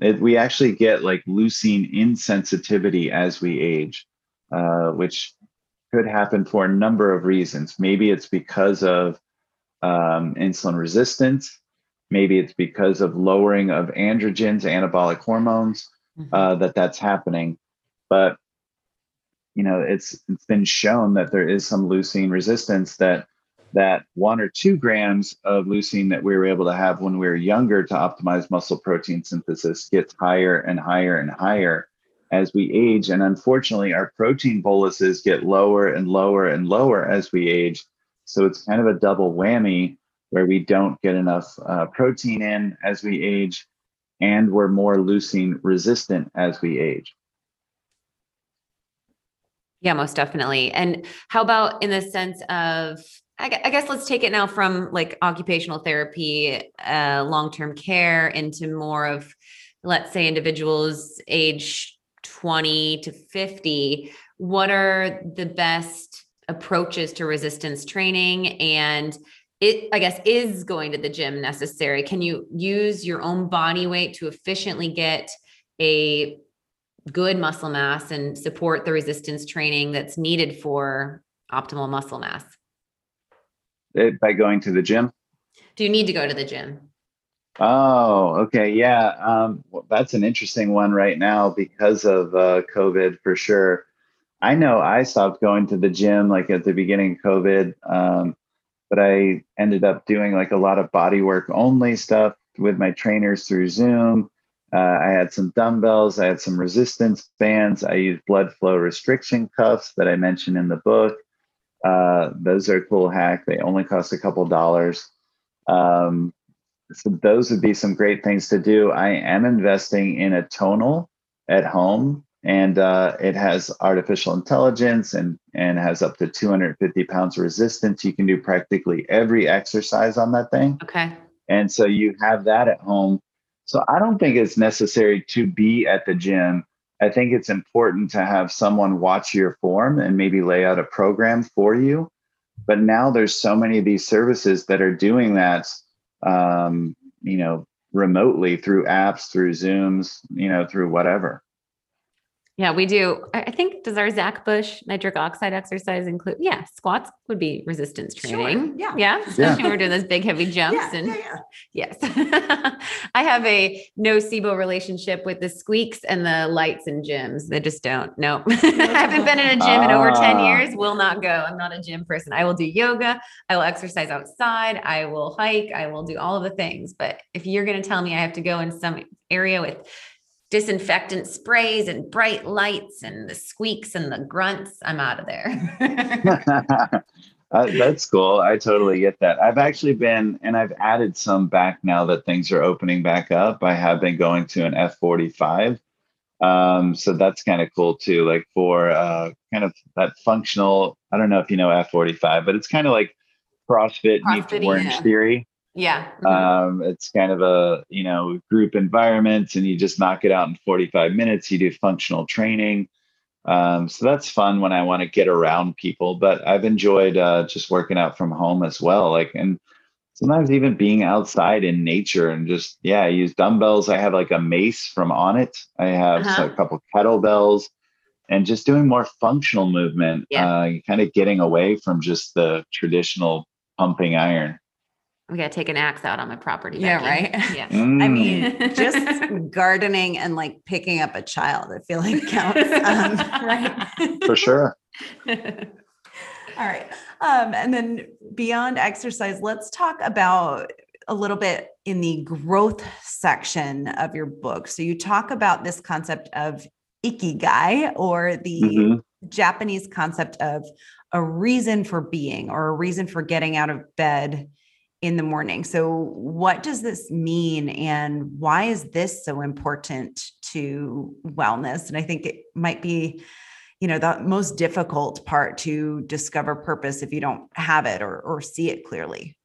It, we actually get like leucine insensitivity as we age, uh, which could happen for a number of reasons. Maybe it's because of um, insulin resistance. Maybe it's because of lowering of androgens, anabolic hormones, uh, that that's happening. But, you know, it's, it's been shown that there is some leucine resistance, that that one or two grams of leucine that we were able to have when we were younger to optimize muscle protein synthesis gets higher and higher and higher as we age. And unfortunately, our protein boluses get lower and lower and lower as we age. So it's kind of a double whammy where we don't get enough uh, protein in as we age, and we're more leucine resistant as we age. Yeah, most definitely. And how about in the sense of, I guess let's take it now from like occupational therapy, uh, long-term care, into more of, let's say, individuals age twenty to fifty. What are the best approaches to resistance training? And it, I guess, is going to the gym necessary? Can you use your own body weight to efficiently get a good muscle mass and support the resistance training that's needed for optimal muscle mass? It, by going to the gym? Do you need to go to the gym? Oh, okay. Yeah. Um, well, that's an interesting one right now because of uh, COVID for sure. I know I stopped going to the gym like at the beginning of COVID, um, but I ended up doing like a lot of body work only stuff with my trainers through Zoom. Uh, I had some dumbbells, I had some resistance bands, I used blood flow restriction cuffs that I mentioned in the book. Uh, those are a cool hack. They only cost a couple dollars. Um, so those would be some great things to do. I am investing in a tonal at home, and uh, it has artificial intelligence and, and has up to two hundred fifty pounds of resistance. You can do practically every exercise on that thing. Okay. And so you have that at home. So I don't think it's necessary to be at the gym. I think it's important to have someone watch your form and maybe lay out a program for you. But now there's so many of these services that are doing that, um, you know, remotely through apps, through Zooms, you know, through whatever. Yeah, we do. I think, does our Zach Bush nitric oxide exercise include? Yeah, squats would be resistance training. Sure, yeah. Yeah. Especially when we're doing those big, heavy jumps. Yeah, and yeah, yeah. Yes, I have a nocebo relationship with the squeaks and the lights in gyms. They just don't. No, I haven't been in a gym ah. in over ten years. Will not go. I'm not a gym person. I will do yoga. I will exercise outside. I will hike. I will do all of the things. But if you're going to tell me I have to go in some area with disinfectant sprays and bright lights and the squeaks and the grunts, I'm out of there. uh, that's cool. I totally get that. I've actually been, and I've added some back now that things are opening back up. I have been going to an F forty-five. Um, so that's kind of cool too, like for uh, kind of that functional, I don't know if you know F forty-five, but it's kind of like CrossFit meets Orange Theory. Yeah. Mm-hmm. Um, it's kind of a, you know, group environment, and you just knock it out in forty-five minutes. You do functional training. Um, so that's fun when I want to get around people, but I've enjoyed uh, just working out from home as well. Like, and sometimes even being outside in nature and just, yeah, I use dumbbells. I have like a mace from On It. I have uh-huh. a couple kettlebells, and just doing more functional movement, yeah. uh, kind of getting away from just the traditional pumping iron. We got to take an axe out on my property. Yeah. Becky. Right. Yeah. Mm. I mean, just gardening and like picking up a child, I feel like counts. Um, right. For sure. All right. Um, and then beyond exercise, let's talk about a little bit in the growth section of your book. So you talk about this concept of ikigai, or the mm-hmm. Japanese concept of a reason for being or a reason for getting out of bed in the morning. So what does this mean and why is this so important to wellness? And I think it might be, you know, the most difficult part to discover purpose if you don't have it or or see it clearly.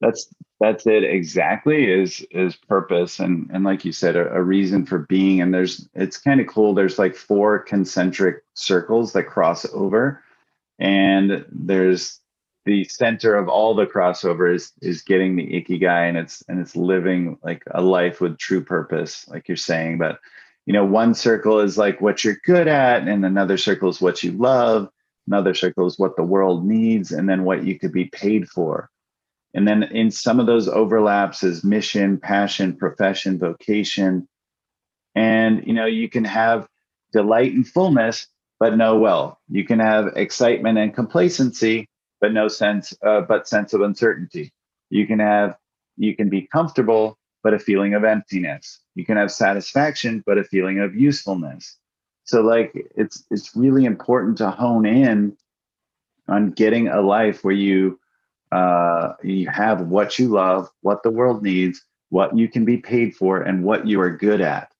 That's that's it exactly is is purpose and and like you said, a, a reason for being. And there's it's kind of cool. There's like four concentric circles that cross over, and there's the center of all the crossover is is getting the ikigai, and it's and it's living like a life with true purpose, like you're saying. But you know, one circle is like what you're good at, and another circle is what you love, another circle is what the world needs, and then what you could be paid for. And then in some of those overlaps is mission, passion, profession, vocation. And you know, you can have delight and fullness, but no well. You can have excitement and complacency, but no sense, uh, but sense of uncertainty. You can have, you can be comfortable, but a feeling of emptiness. You can have satisfaction, but a feeling of usefulness. So like, it's, it's really important to hone in on getting a life where you, uh, you have what you love, what the world needs, what you can be paid for, and what you are good at.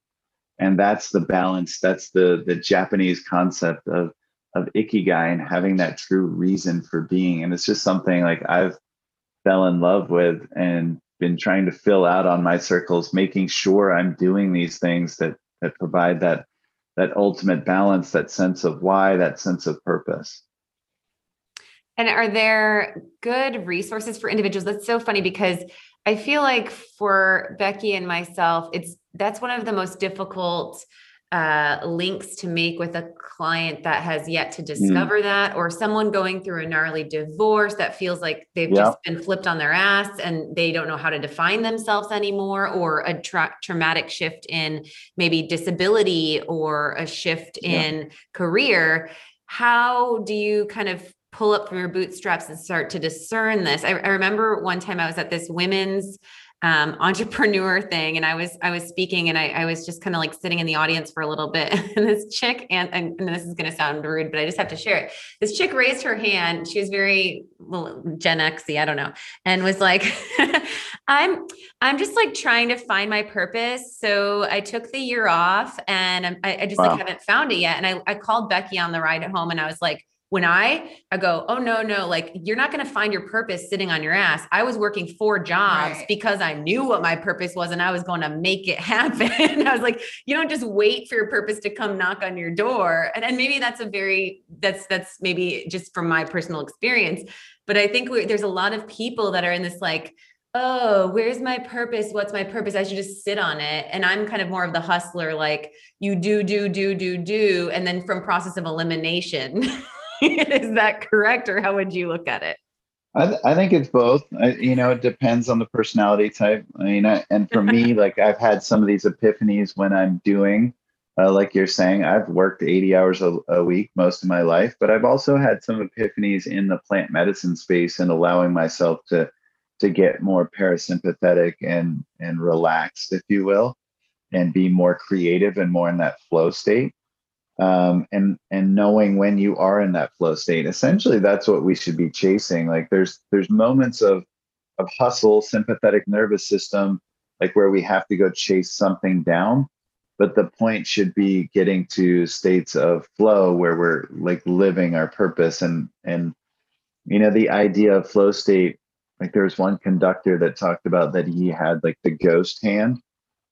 And that's the balance. That's the, the Japanese concept of, of ikigai and having that true reason for being. And it's just something like I've fell in love with and been trying to fill out on my circles, making sure I'm doing these things that that provide that that ultimate balance, that sense of why, that sense of purpose. And are there good resources for individuals? That's so funny because I feel like for Becky and myself, it's that's one of the most difficult uh, links to make with a client that has yet to discover mm. that, or someone going through a gnarly divorce that feels like they've yeah. just been flipped on their ass and they don't know how to define themselves anymore, or a tra- traumatic shift in maybe disability or a shift yeah. in career. How do you kind of pull up from your bootstraps and start to discern this? I, I remember one time I was at this women's Um, entrepreneur thing. And I was, I was speaking and I, I was just kind of like sitting in the audience for a little bit. And this chick, and, and this is going to sound rude, but I just have to share it. This chick raised her hand. She was very well, Gen X-y, I don't know. And was like, I'm, I'm just like trying to find my purpose. So I took the year off and I, I just wow. like haven't found it yet. And I, I called Becky on the ride home and I was like, When I, I go, oh, no, no, like you're not going to find your purpose sitting on your ass. I was working four jobs right. because I knew what my purpose was and I was going to make it happen. I was like, you don't just wait for your purpose to come knock on your door. And, and maybe that's a very, that's, that's maybe just from my personal experience. But I think we, there's a lot of people that are in this like, oh, where's my purpose? What's my purpose? I should just sit on it. And I'm kind of more of the hustler, like you do, do, do, do, do. And then from process of elimination. Is that correct? Or how would you look at it? I, th- I think it's both. I, you know, it depends on the personality type. I mean, I, and for me, like I've had some of these epiphanies when I'm doing, uh, like you're saying, I've worked eighty hours a, a week most of my life, but I've also had some epiphanies in the plant medicine space and allowing myself to to get more parasympathetic and and relaxed, if you will, and be more creative and more in that flow state. Um, and, and knowing when you are in that flow state, essentially that's what we should be chasing. Like there's, there's moments of, of hustle, sympathetic nervous system, like where we have to go chase something down, but the point should be getting to states of flow where we're like living our purpose. And, and, you know, the idea of flow state, like there was one conductor that talked about that he had like the ghost hand,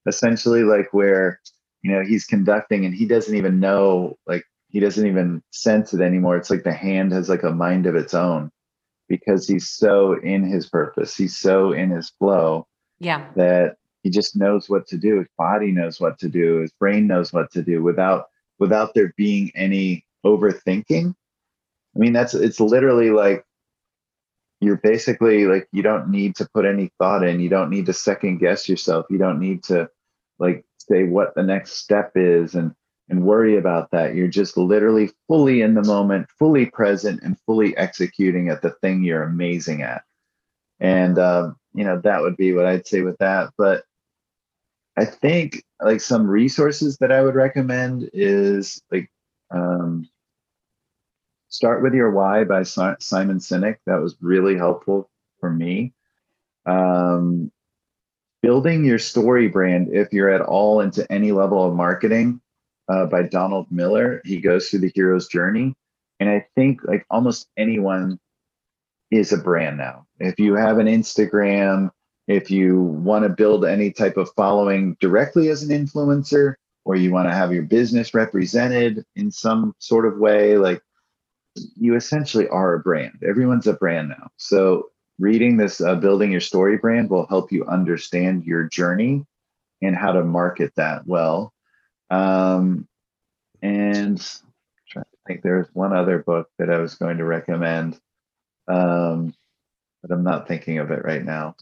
essentially like where, you know, he's conducting and he doesn't even know, like he doesn't even sense it anymore. It's like the hand has like a mind of its own because he's so in his purpose. He's so in his flow yeah. that he just knows what to do. His body knows what to do. His brain knows what to do without, without there being any overthinking. I mean, that's, it's literally like, you're basically like, you don't need to put any thought in. You don't need to second guess yourself. You don't need to like, say what the next step is and and worry about that. You're just literally fully in the moment, fully present, and fully executing at the thing you're amazing at. And um, you know, that would be what I'd say with that. But I think like some resources that I would recommend is like Um, Start With Your Why by Simon Sinek. That was really helpful for me. Um, Building Your Story Brand, if you're at all into any level of marketing, uh, by Donald Miller. He goes through the hero's journey. And I think like almost anyone is a brand now. If you have an Instagram, if you want to build any type of following directly as an influencer, or you want to have your business represented in some sort of way, like you essentially are a brand. Everyone's a brand now. So reading this uh, Building Your Story Brand will help you understand your journey and how to market that well. Um, and I'm trying to think, there's one other book that I was going to recommend, um, but I'm not thinking of it right now.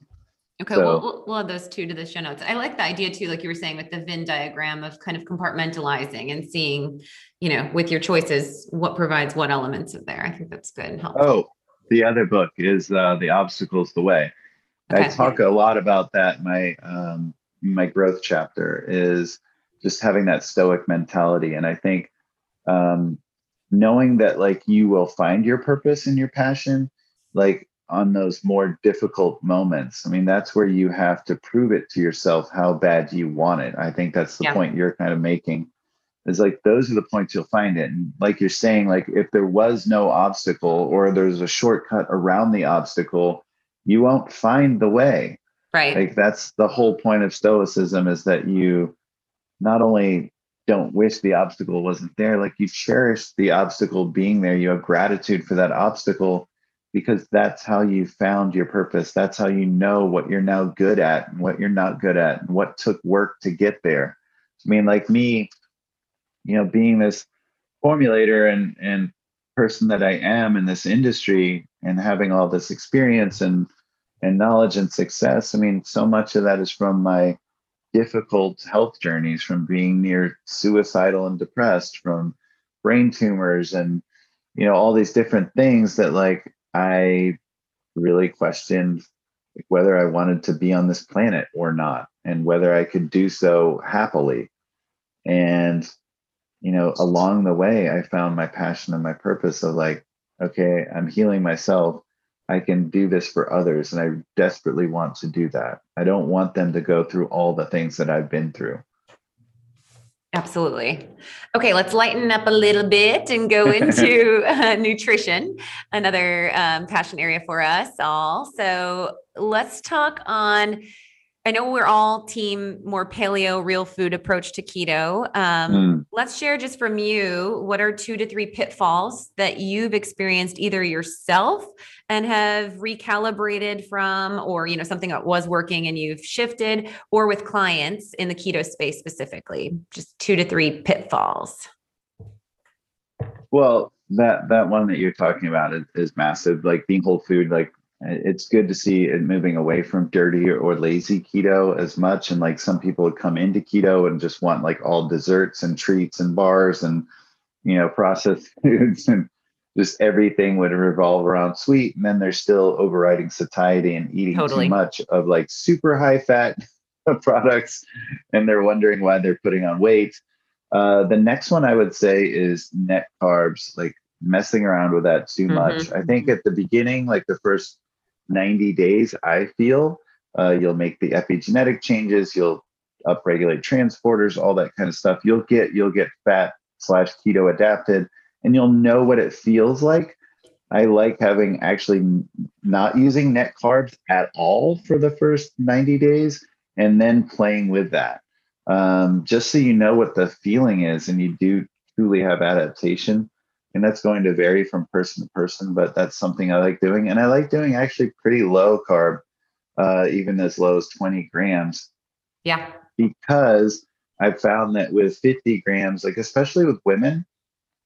Okay, so, well, we'll, we'll add those two to the show notes. I like the idea too, like you were saying with the Venn diagram of kind of compartmentalizing and seeing, you know, with your choices, what provides what elements of there. I think that's good and helpful. Oh, the other book is uh, The Obstacle's the Way. Okay. I talk a lot about that. My, um, my growth chapter is just having that stoic mentality. And I think um, knowing that like you will find your purpose and your passion, like on those more difficult moments. I mean, that's where you have to prove it to yourself how bad you want it. I think that's the yeah. point you're kind of making, is like, those are the points you'll find it. And like you're saying, like if there was no obstacle or there's a shortcut around the obstacle, you won't find the way. Right. Like that's the whole point of stoicism, is that you not only don't wish the obstacle wasn't there, like you cherish the obstacle being there. You have gratitude for that obstacle, because that's how you found your purpose. That's how you know what you're now good at and what you're not good at and what took work to get there. I mean, like me, you know, being this formulator and, and person that I am in this industry and having all this experience and, and knowledge and success, I mean, so much of that is from my difficult health journeys, from being near suicidal and depressed, from brain tumors and, you know, all these different things that like, I really questioned whether I wanted to be on this planet or not, and whether I could do so happily. And, you know, along the way, I found my passion and my purpose of like, okay, I'm healing myself. I can do this for others. And I desperately want to do that. I don't want them to go through all the things that I've been through. Absolutely. Okay, let's lighten up a little bit and go into uh, nutrition, another um, passion area for us all. So let's talk on, I know we're all team more paleo, real food approach to keto. Um, mm. Let's share just from you, what are two to three pitfalls that you've experienced either yourself and have recalibrated from, or, you know, something that was working and you've shifted, or with clients in the keto space specifically, just two to three pitfalls. Well, that, that one that you're talking about is, is massive. Like being whole food, like, it's good to see it moving away from dirty or lazy keto as much. And like some people would come into keto and just want like all desserts and treats and bars and, you know, processed foods, and just everything would revolve around sweet. And then they're still overriding satiety and eating totally. Too much of like super high fat products. And they're wondering why they're putting on weight. Uh, the next one I would say is net carbs, like messing around with that too much. Mm-hmm. I think at the beginning, like the first ninety days, I feel uh, you'll make the epigenetic changes, you'll upregulate transporters, all that kind of stuff. You'll get you'll get fat slash keto adapted, and you'll know what it feels like. I like having actually not using net carbs at all for the first ninety days, and then playing with that, um, just so you know what the feeling is, and you do truly have adaptation. And that's going to vary from person to person, but that's something I like doing. And I like doing actually pretty low carb, uh, even as low as twenty grams. Yeah. Because I found that with fifty grams, like especially with women,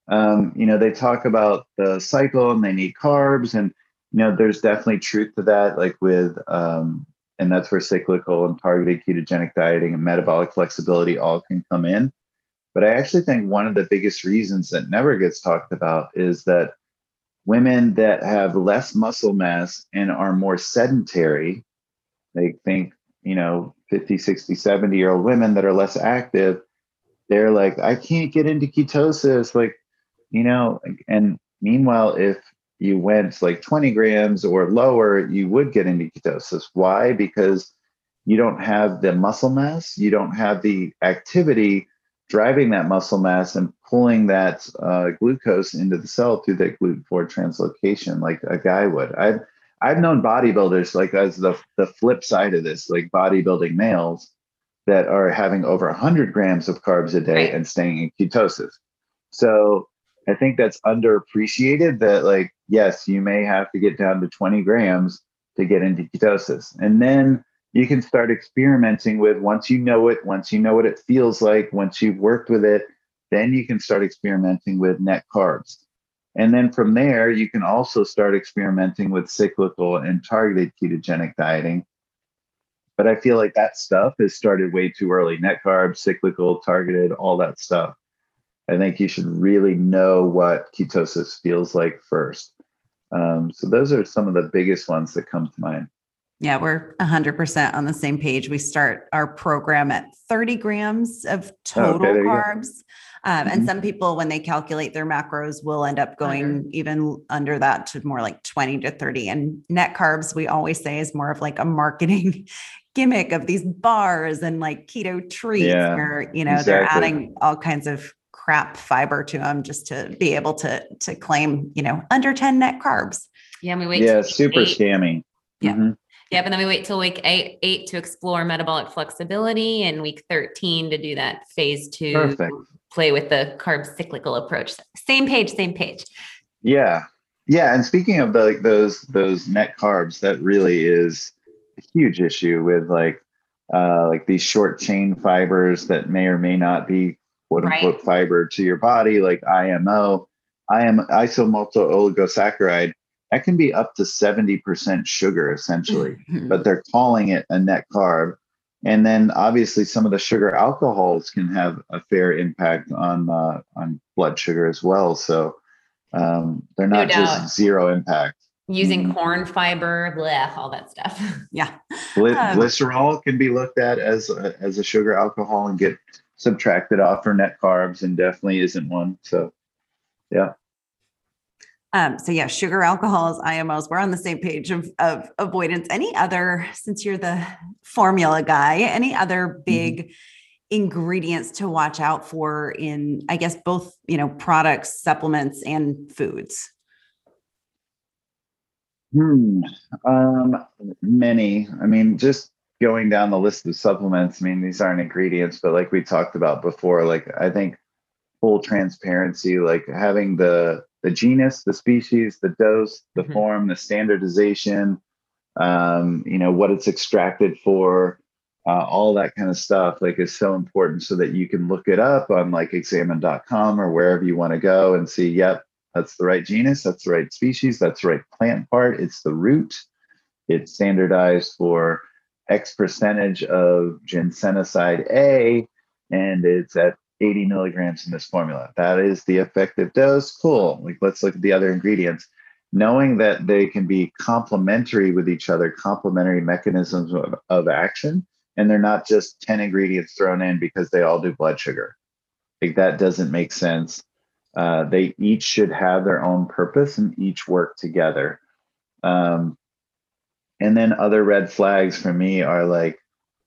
um, you know, they talk about the cycle and they need carbs. And, you know, there's definitely truth to that, like with, um, and that's where cyclical and targeted ketogenic dieting and metabolic flexibility all can come in. But I actually think one of the biggest reasons that never gets talked about is that women that have less muscle mass and are more sedentary, they think, you know, fifty, sixty, seventy year old women that are less active, they're like, I can't get into ketosis. Like you know, and meanwhile, if you went like twenty grams or lower, you would get into ketosis. Why? Because you don't have the muscle mass. You don't have the activity driving that muscle mass and pulling that uh, glucose into the cell through that GLUT four translocation like a guy would. I've, I've known bodybuilders, like as the, the flip side of this, like bodybuilding males that are having over one hundred grams of carbs a day right. and staying in ketosis. So I think that's underappreciated that like, yes, you may have to get down to twenty grams to get into ketosis. And then you can start experimenting with once you know it, once you know what it feels like, once you've worked with it, then you can start experimenting with net carbs. And then from there, you can also start experimenting with cyclical and targeted ketogenic dieting. But I feel like that stuff has started way too early. Net carbs, cyclical, targeted, all that stuff. I think you should really know what ketosis feels like first. Um, so those are some of the biggest ones that come to mind. Yeah, we're one hundred percent on the same page. We start our program at thirty grams of total okay, carbs. Um, mm-hmm. And some people, when they calculate their macros, will end up going one hundred even under that to more like twenty to thirty. And net carbs, we always say, is more of like a marketing gimmick of these bars and like keto treats yeah, where, you know, exactly. they're adding all kinds of crap fiber to them just to be able to, to claim, you know, under ten net carbs. Yeah, we wait. Yeah, super eight. Scammy. Yeah. Mm-hmm. Yeah, but then we wait till week eight, eight to explore metabolic flexibility and week thirteen to do that phase two, Perfect. Play with the carb cyclical approach. Same page, same page. Yeah. Yeah. And speaking of the, like those, those net carbs, that really is a huge issue with like, uh, like these short chain fibers that may or may not be quote unquote right. fiber to your body, like I M O, I am isomalato-oligosaccharide. That can be up to seventy percent sugar essentially, mm-hmm. but they're calling it a net carb. And then obviously some of the sugar alcohols can have a fair impact on, uh, on blood sugar as well. So, um, they're not no just doubt. Zero impact. Using mm-hmm. corn fiber, blah, all that stuff. Yeah. Gly- um, glycerol can be looked at as a, as a sugar alcohol and get subtracted off for net carbs and definitely isn't one. So yeah. Um, so yeah, sugar, alcohols, I M Os, we're on the same page of, of avoidance. Any other, since you're the formula guy, any other big mm-hmm. ingredients to watch out for in, I guess, both, you know, products, supplements, and foods? Hmm. Um, many, I mean, just going down the list of supplements, I mean, these aren't ingredients, but like we talked about before, like I think full transparency, like having the, the genus, the species, the dose, the mm-hmm. form, the standardization, um, you know, what it's extracted for, uh, all that kind of stuff, like is so important so that you can look it up on like examine dot com or wherever you want to go and see, yep, that's the right genus, that's the right species, that's the right plant part, it's the root, it's standardized for X percentage of ginsenoside A, and it's at eighty milligrams in this formula. That is the effective dose. Cool. Like, let's look at the other ingredients, knowing that they can be complementary with each other, complementary mechanisms of, of action. And they're not just ten ingredients thrown in because they all do blood sugar. Like that doesn't make sense. Uh, they each should have their own purpose and each work together. Um, and then other red flags for me are like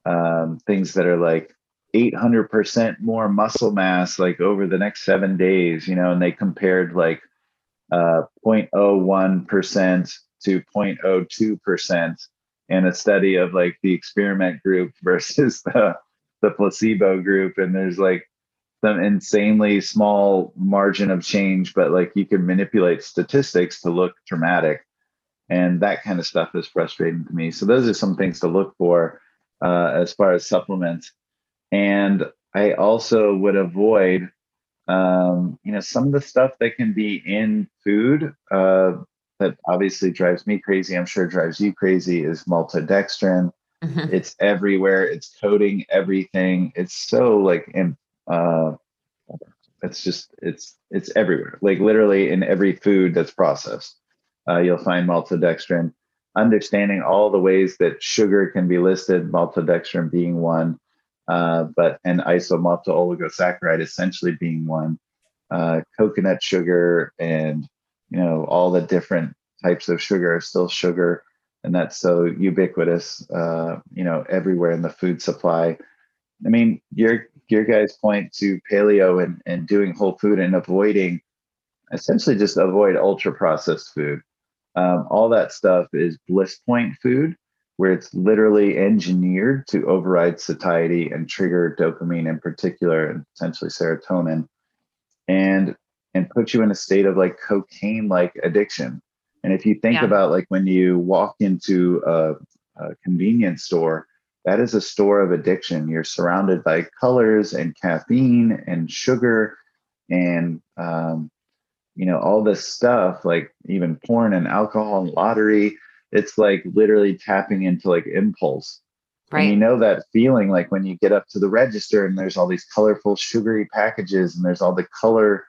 um, things that are like, eight hundred percent more muscle mass, like over the next seven days, you know, and they compared like uh, zero point zero one percent to zero point zero two percent in a study of like the experiment group versus the, the placebo group. And there's like some insanely small margin of change, but like you can manipulate statistics to look dramatic. And that kind of stuff is frustrating to me. So those are some things to look for uh, as far as supplements. And I also would avoid, um, you know, some of the stuff that can be in food uh, that obviously drives me crazy. I'm sure drives you crazy is maltodextrin. Mm-hmm. It's everywhere. It's coating everything. It's so like, uh, it's just, it's, it's everywhere. Like literally in every food that's processed, uh, you'll find maltodextrin. Understanding all the ways that sugar can be listed, maltodextrin being one. Uh, but an isomalato oligosaccharide essentially being one, uh, coconut sugar, and, you know, all the different types of sugar are still sugar. And that's so ubiquitous, uh, you know, everywhere in the food supply. I mean, your your guys point to paleo and, and doing whole food and avoiding, essentially just avoid ultra processed food. Um, all that stuff is bliss point food, where it's literally engineered to override satiety and trigger dopamine in particular, and potentially serotonin, and and put you in a state of like cocaine-like addiction. And if you think yeah. about like when you walk into a, a convenience store, that is a store of addiction. You're surrounded by colors and caffeine and sugar and, um, you know, all this stuff, like even porn and alcohol and lottery. It's like literally tapping into like impulse. Right. And you know that feeling like when you get up to the register and there's all these colorful sugary packages and there's all the color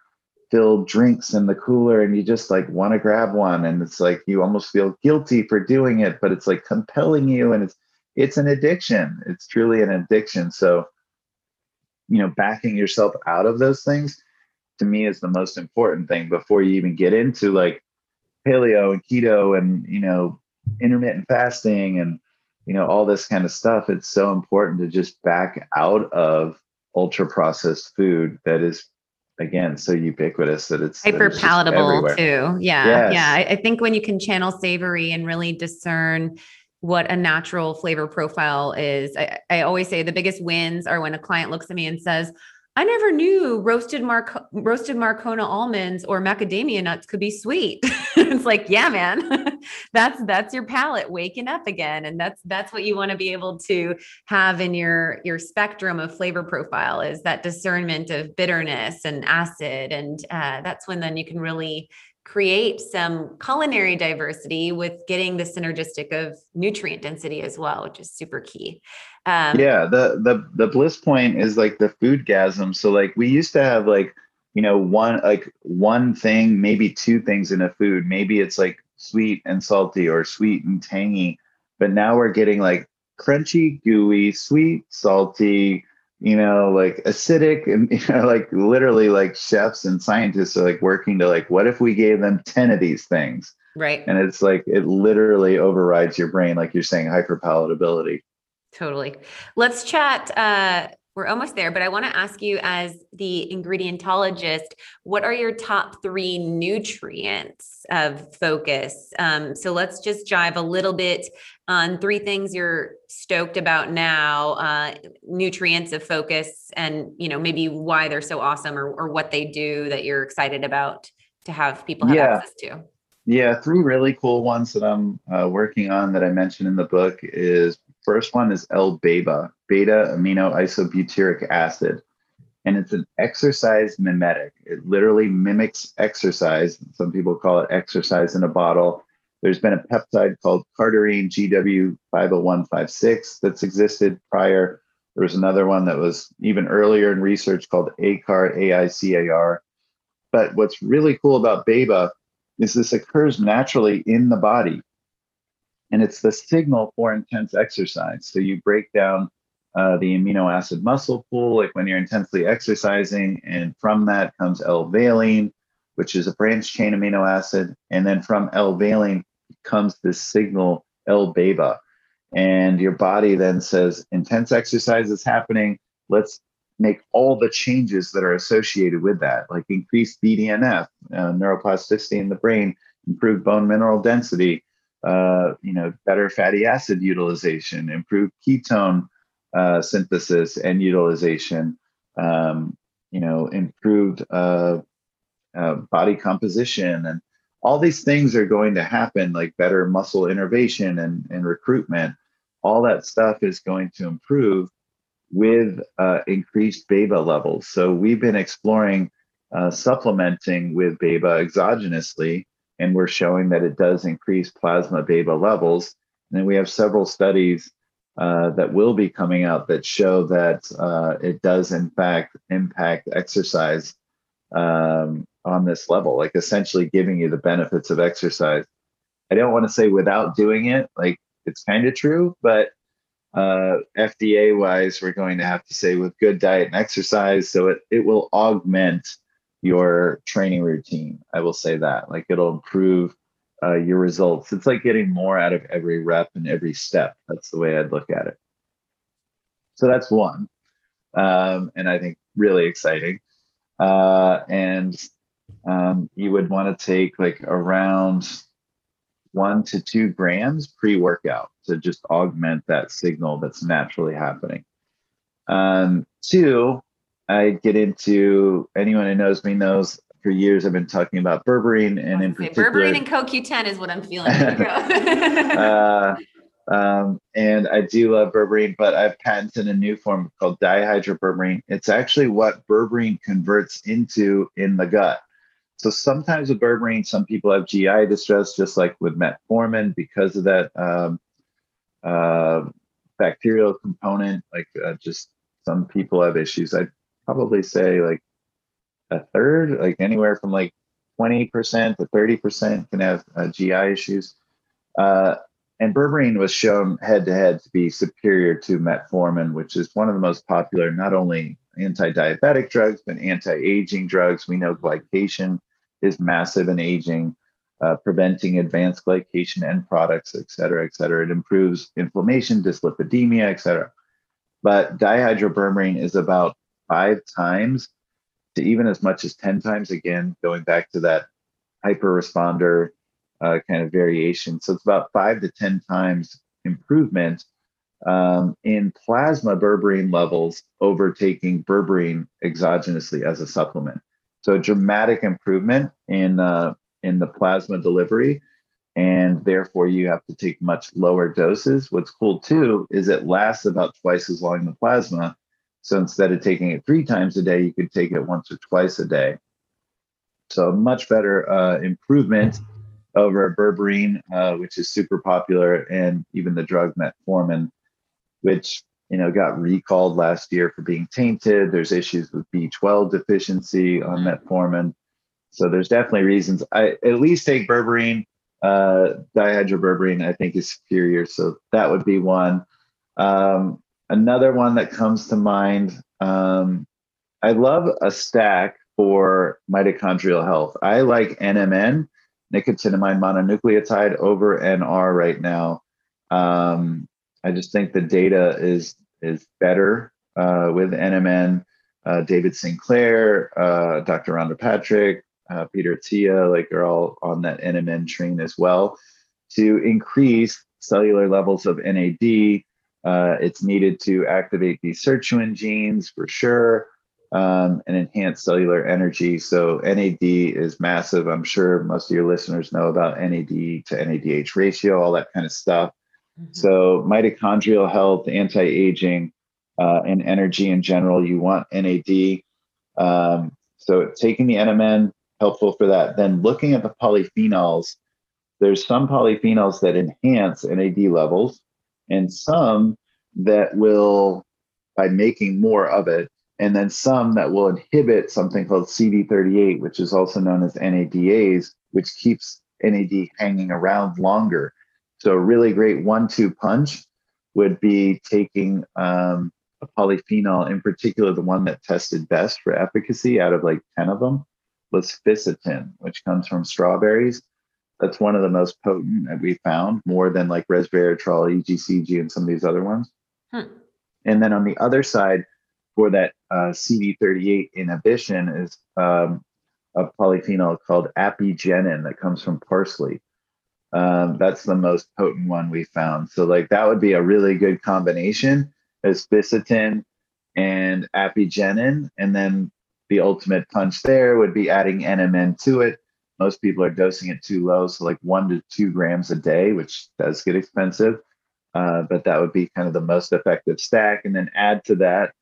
filled drinks in the cooler and you just like want to grab one. And it's like you almost feel guilty for doing it, but it's like compelling you, and it's It's an addiction. It's truly an addiction. So, you know, backing yourself out of those things to me is the most important thing before you even get into like paleo and keto and, you know, intermittent fasting and, you know, all this kind of stuff. It's so important to just back out of ultra processed food that is, again, so ubiquitous that it's hyper palatable too. Yeah. Yes. Yeah. I, I think when you can channel savory and really discern what a natural flavor profile is. I, I always say the biggest wins are when a client looks at me and says, I never knew roasted Mar- roasted Marcona almonds or macadamia nuts could be sweet. It's like, yeah, man, that's, that's your palate waking up again. And that's, that's what you want to be able to have in your, your spectrum of flavor profile, is that discernment of bitterness and acid. And uh, that's when then you can really create some culinary diversity with getting the synergistic of nutrient density as well, which is super key. Um, yeah. The, the, the bliss point is like the foodgasm. So like we used to have like, you know, one, like one thing, maybe two things in a food, maybe it's like sweet and salty or sweet and tangy, but now we're getting like crunchy, gooey, sweet, salty, you know, like acidic, and, you know, like literally like chefs and scientists are like working to like, what if we gave them ten of these things? Right. And it's like, it literally overrides your brain. Like you're saying, hyperpalatability. Totally. Let's chat. Uh, we're almost there, but I want to ask you, as the ingredientologist, what are your top three nutrients of focus? Um, so let's just jive a little bit on three things you're stoked about now, uh, nutrients of focus, and, you know, maybe why they're so awesome, or, or what they do that you're excited about to have people have yeah. access to. Yeah. Three really cool ones that I'm uh, working on that I mentioned in the book is, first one is L-BAIBA, beta amino isobutyric acid. And it's an exercise mimetic. It literally mimics exercise. Some people call it exercise in a bottle. There's been a peptide called cardarine G W five oh one five six that's existed prior. There was another one that was even earlier in research called A C A R, A I C A R. But what's really cool about BAIBA is this occurs naturally in the body. And it's the signal for intense exercise. So you break down uh, the amino acid muscle pool, like when you're intensely exercising, and from that comes L-valine, which is a branched chain amino acid. And then from L-valine comes this signal L-BAIBA. And your body then says, intense exercise is happening. Let's make all the changes that are associated with that, like increased B D N F, uh, neuroplasticity in the brain, improved bone mineral density, Uh, you know, better fatty acid utilization, improved ketone uh, synthesis and utilization, um, you know, improved uh, uh, body composition, and all these things are going to happen, like better muscle innervation and, and recruitment. All that stuff is going to improve with uh, increased BAIBA levels. So we've been exploring uh, supplementing with BAIBA exogenously, and we're showing that it does increase plasma BAIBA levels. And then we have several studies uh, that will be coming out that show that uh, it does, in fact, impact exercise um, on this level, like essentially giving you the benefits of exercise. I don't want to say without doing it, like it's kind of true, but uh, F D A-wise, we're going to have to say with good diet and exercise. So it, it will augment your training routine. I will say that, like, it'll improve uh, your results. It's like getting more out of every rep and every step. That's the way I'd look at it. So that's one. Um, and I think really exciting. Uh, and um, you would want to take like around one to two grams pre-workout to just augment that signal that's naturally happening. Um, two, I get into, anyone who knows me knows for years I've been talking about berberine, and in okay, particular berberine and C O Q ten is what I'm feeling. uh, um, and I do love berberine, but I've patented a new form called dihydroberberine. It's actually what berberine converts into in the gut. So sometimes with berberine, some people have G I distress, just like with metformin, because of that um, uh, bacterial component. Like uh, just some people have issues. I'd probably say like a third, like anywhere from like twenty percent to thirty percent can have uh, G I issues. Uh, and berberine was shown head to head to be superior to metformin, which is one of the most popular, not only anti-diabetic drugs, but anti-aging drugs. We know glycation is massive in aging, uh, preventing advanced glycation end products, et cetera, et cetera. It improves inflammation, dyslipidemia, et cetera. But dihydroberberine is about five times to even as much as ten times, again, going back to that hyper-responder uh, kind of variation. So it's about five to ten times improvement um, in plasma berberine levels over taking berberine exogenously as a supplement. So a dramatic improvement in uh, in the plasma delivery, and therefore you have to take much lower doses. What's cool too is it lasts about twice as long in the plasma. So instead of taking it three times a day, you could take it once or twice a day. So much better uh, improvement over berberine, uh, which is super popular, and even the drug metformin, which you know got recalled last year for being tainted. There's issues with B twelve deficiency on metformin. So there's definitely reasons. I at least take berberine. Uh, dihydroberberine, I think, is superior. So that would be one. Um, Another one that comes to mind, um, I love a stack for mitochondrial health. I like N M N, nicotinamide mononucleotide, over N R right now. Um, I just think the data is is better uh, with N M N. Uh, David Sinclair, uh, Doctor Rhonda Patrick, uh, Peter Tia, like are all on that N M N train as well. To increase cellular levels of N A D, Uh, it's needed to activate these sirtuin genes for sure, um, and enhance cellular energy. So N A D is massive. I'm sure most of your listeners know about N A D to N A D H ratio, all that kind of stuff. Mm-hmm. So mitochondrial health, anti-aging, uh, and energy in general, you want N A D. Um, so taking the N M N, helpful for that. Then looking at the polyphenols, there's some polyphenols that enhance N A D levels, and some that will, by making more of it, and then some that will inhibit something called C D thirty-eight, which is also known as N A D As, which keeps N A D hanging around longer. So a really great one two punch would be taking um, a polyphenol, in particular the one that tested best for efficacy out of like ten of them, was lecithin, which comes from strawberries. That's one of the most potent that we found, more than like resveratrol, E G C G, and some of these other ones. Hmm. And then on the other side, for that uh, C D thirty-eight inhibition is um, a polyphenol called apigenin that comes from parsley. Um, that's the most potent one we found. So like that would be a really good combination, is lecithin and apigenin. And then the ultimate punch there would be adding N M N to it. Most people are dosing it too low, so like one to two grams a day, which does get expensive, uh, but that would be kind of the most effective stack. And then add to that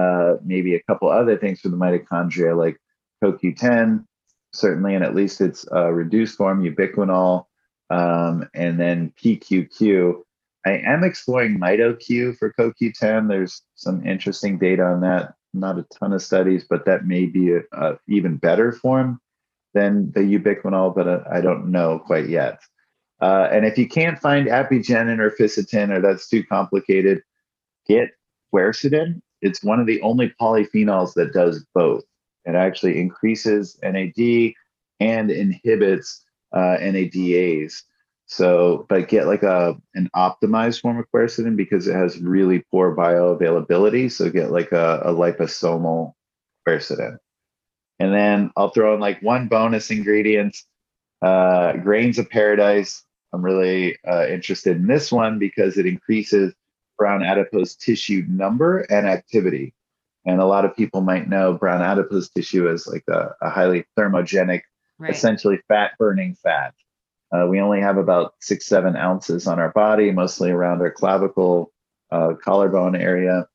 uh, maybe a couple other things for the mitochondria, like C O Q ten, certainly, and at least its uh, reduced form, ubiquinol, um, and then P Q Q. I am exploring MitoQ for C O Q ten. There's some interesting data on that, not a ton of studies, but that may be a, a even better form than the ubiquinol, but uh, I don't know quite yet. Uh, and if you can't find apigenin or lecithin, or that's too complicated, get quercetin. It's one of the only polyphenols that does both. It actually increases N A D and inhibits uh, N A D As. So, but get like a an optimized form of quercetin because it has really poor bioavailability. So get like a, a liposomal quercetin. And then I'll throw in like one bonus ingredient, uh, grains of paradise. I'm really uh, interested in this one because it increases brown adipose tissue number and activity. And a lot of people might know brown adipose tissue as like a, a highly thermogenic, right, essentially fat burning fat. Uh, we only have about six, seven ounces on our body, mostly around our clavicle, uh, collarbone area.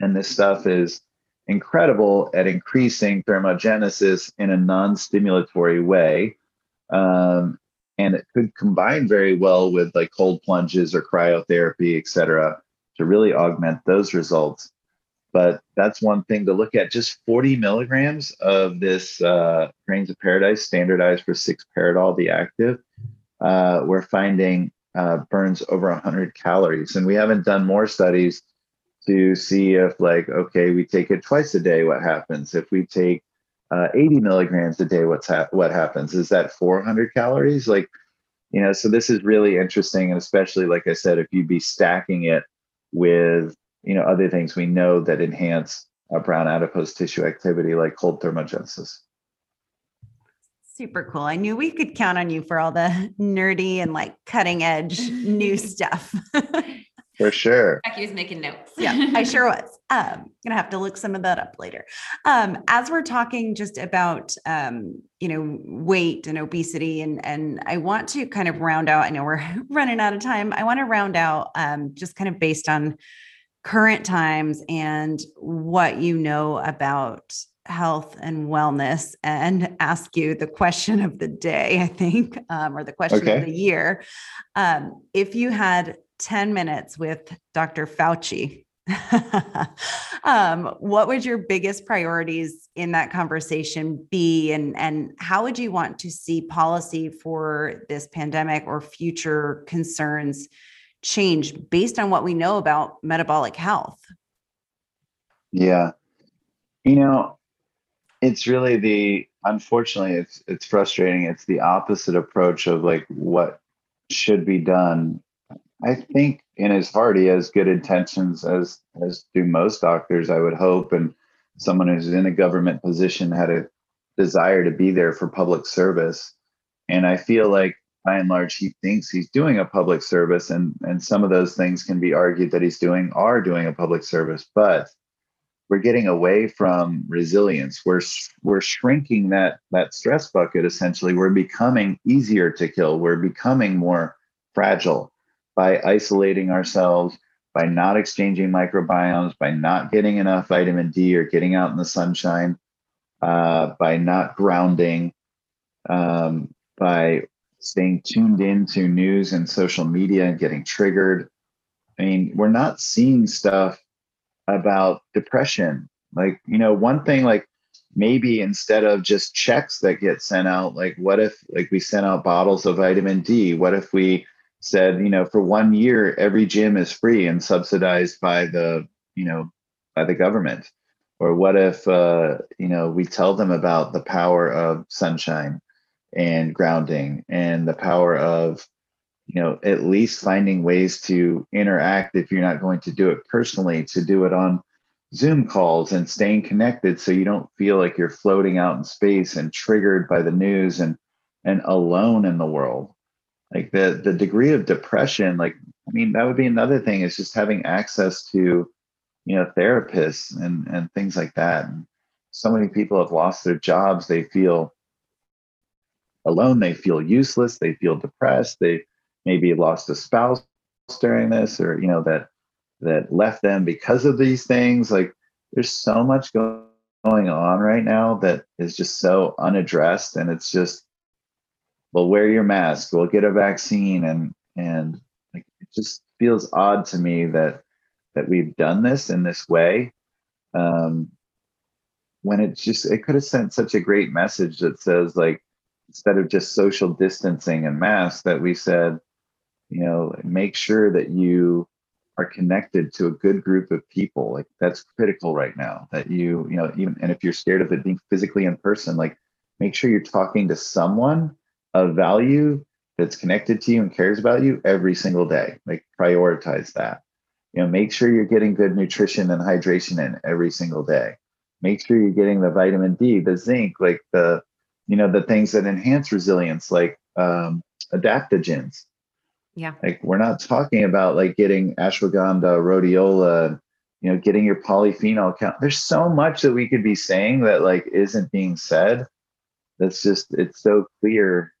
And this stuff is incredible at increasing thermogenesis in a non-stimulatory way. Um, and it could combine very well with like cold plunges or cryotherapy, et cetera, to really augment those results. But that's one thing to look at. Just forty milligrams of this uh, grains of paradise, standardized for six-peridol, the active, uh, we're finding uh, burns over one hundred calories. And we haven't done more studies to see if, like, okay, we take it twice a day, what happens? If we take uh, eighty milligrams a day, what's ha- what happens? Is that four hundred calories? Like, you know, so this is really interesting. And especially, like I said, if you'd be stacking it with, you know, other things we know that enhance uh, brown adipose tissue activity, like cold thermogenesis. Super cool. I knew we could count on you for all the nerdy and like cutting edge new stuff. For sure. Becky was making notes. Yeah, I sure was. I'm um, going to have to look some of that up later. Um, as we're talking just about, um, you know, weight and obesity, and, and I want to kind of round out, I know we're running out of time. I want to round out um, just kind of based on current times and what you know about health and wellness, and ask you the question of the day, I think, um, or the question okay. of the year. Um, if you had ten minutes with Doctor Fauci, um, what would your biggest priorities in that conversation be? And, and how would you want to see policy for this pandemic or future concerns change based on what we know about metabolic health? Yeah. You know, it's really the, unfortunately, it's it's frustrating. It's the opposite approach of like what should be done. I think, and as hard, he has good intentions as as do most doctors, I would hope, and someone who's in a government position had a desire to be there for public service. And I feel like by and large, he thinks he's doing a public service, and, and some of those things can be argued that he's doing are doing a public service, but we're getting away from resilience. We're we're shrinking that that stress bucket, essentially. We're becoming easier to kill. We're becoming more fragile by isolating ourselves, by not exchanging microbiomes, by not getting enough vitamin D or getting out in the sunshine, uh, by not grounding, um, by staying tuned into news and social media and getting triggered. I mean, we're not seeing stuff about depression. Like, you know, one thing, like maybe instead of just checks that get sent out, like what if like we sent out bottles of vitamin D? What if we said, you know, for one year, every gym is free and subsidized by the, you know, by the government? Or what if, uh, you know, we tell them about the power of sunshine and grounding and the power of, you know, at least finding ways to interact, if you're not going to do it personally, to do it on Zoom calls and staying connected so you don't feel like you're floating out in space and triggered by the news and and alone in the world. Like the the degree of depression, like, I mean, that would be another thing, is just having access to, you know, therapists and and things like that. And so many people have lost their jobs. They feel alone, they feel useless, they feel depressed, they maybe lost a spouse during this, or, you know, that that left them because of these things. Like, there's so much going on right now that is just so unaddressed. And it's just, well, wear your mask, we'll get a vaccine, and and like, it just feels odd to me that that we've done this in this way, um when it's just, it could have sent such a great message that says, like, instead of just social distancing and masks, that we said, you know, make sure that you are connected to a good group of people. Like, that's critical right now, that you, you know, even, and if you're scared of it being physically in person, like, make sure you're talking to someone of value that's connected to you and cares about you every single day. Like, prioritize that. You know, make sure you're getting good nutrition and hydration in every single day. Make sure you're getting the vitamin D, the zinc, like the, you know, the things that enhance resilience, like um, adaptogens. Yeah. Like, we're not talking about like getting ashwagandha, rhodiola, you know, getting your polyphenol count. There's so much that we could be saying that like isn't being said. That's just, it's so clear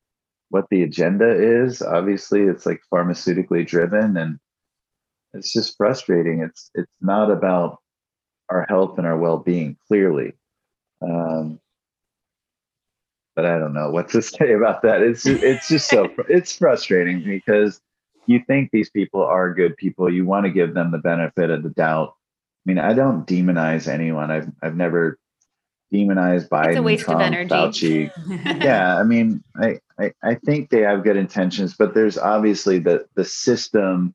what the agenda is. Obviously, it's like pharmaceutically driven, and it's just frustrating. It's, it's not about our health and our well-being, clearly. Um, but I don't know what to say about that. It's, it's just so, it's frustrating, because you think these people are good people. You want to give them the benefit of the doubt. I mean, I don't demonize anyone. I've, I've never demonized Biden, it's a waste Trump, of energy. Fauci. Yeah. I mean, I, I, I think they have good intentions, but there's obviously the, the system,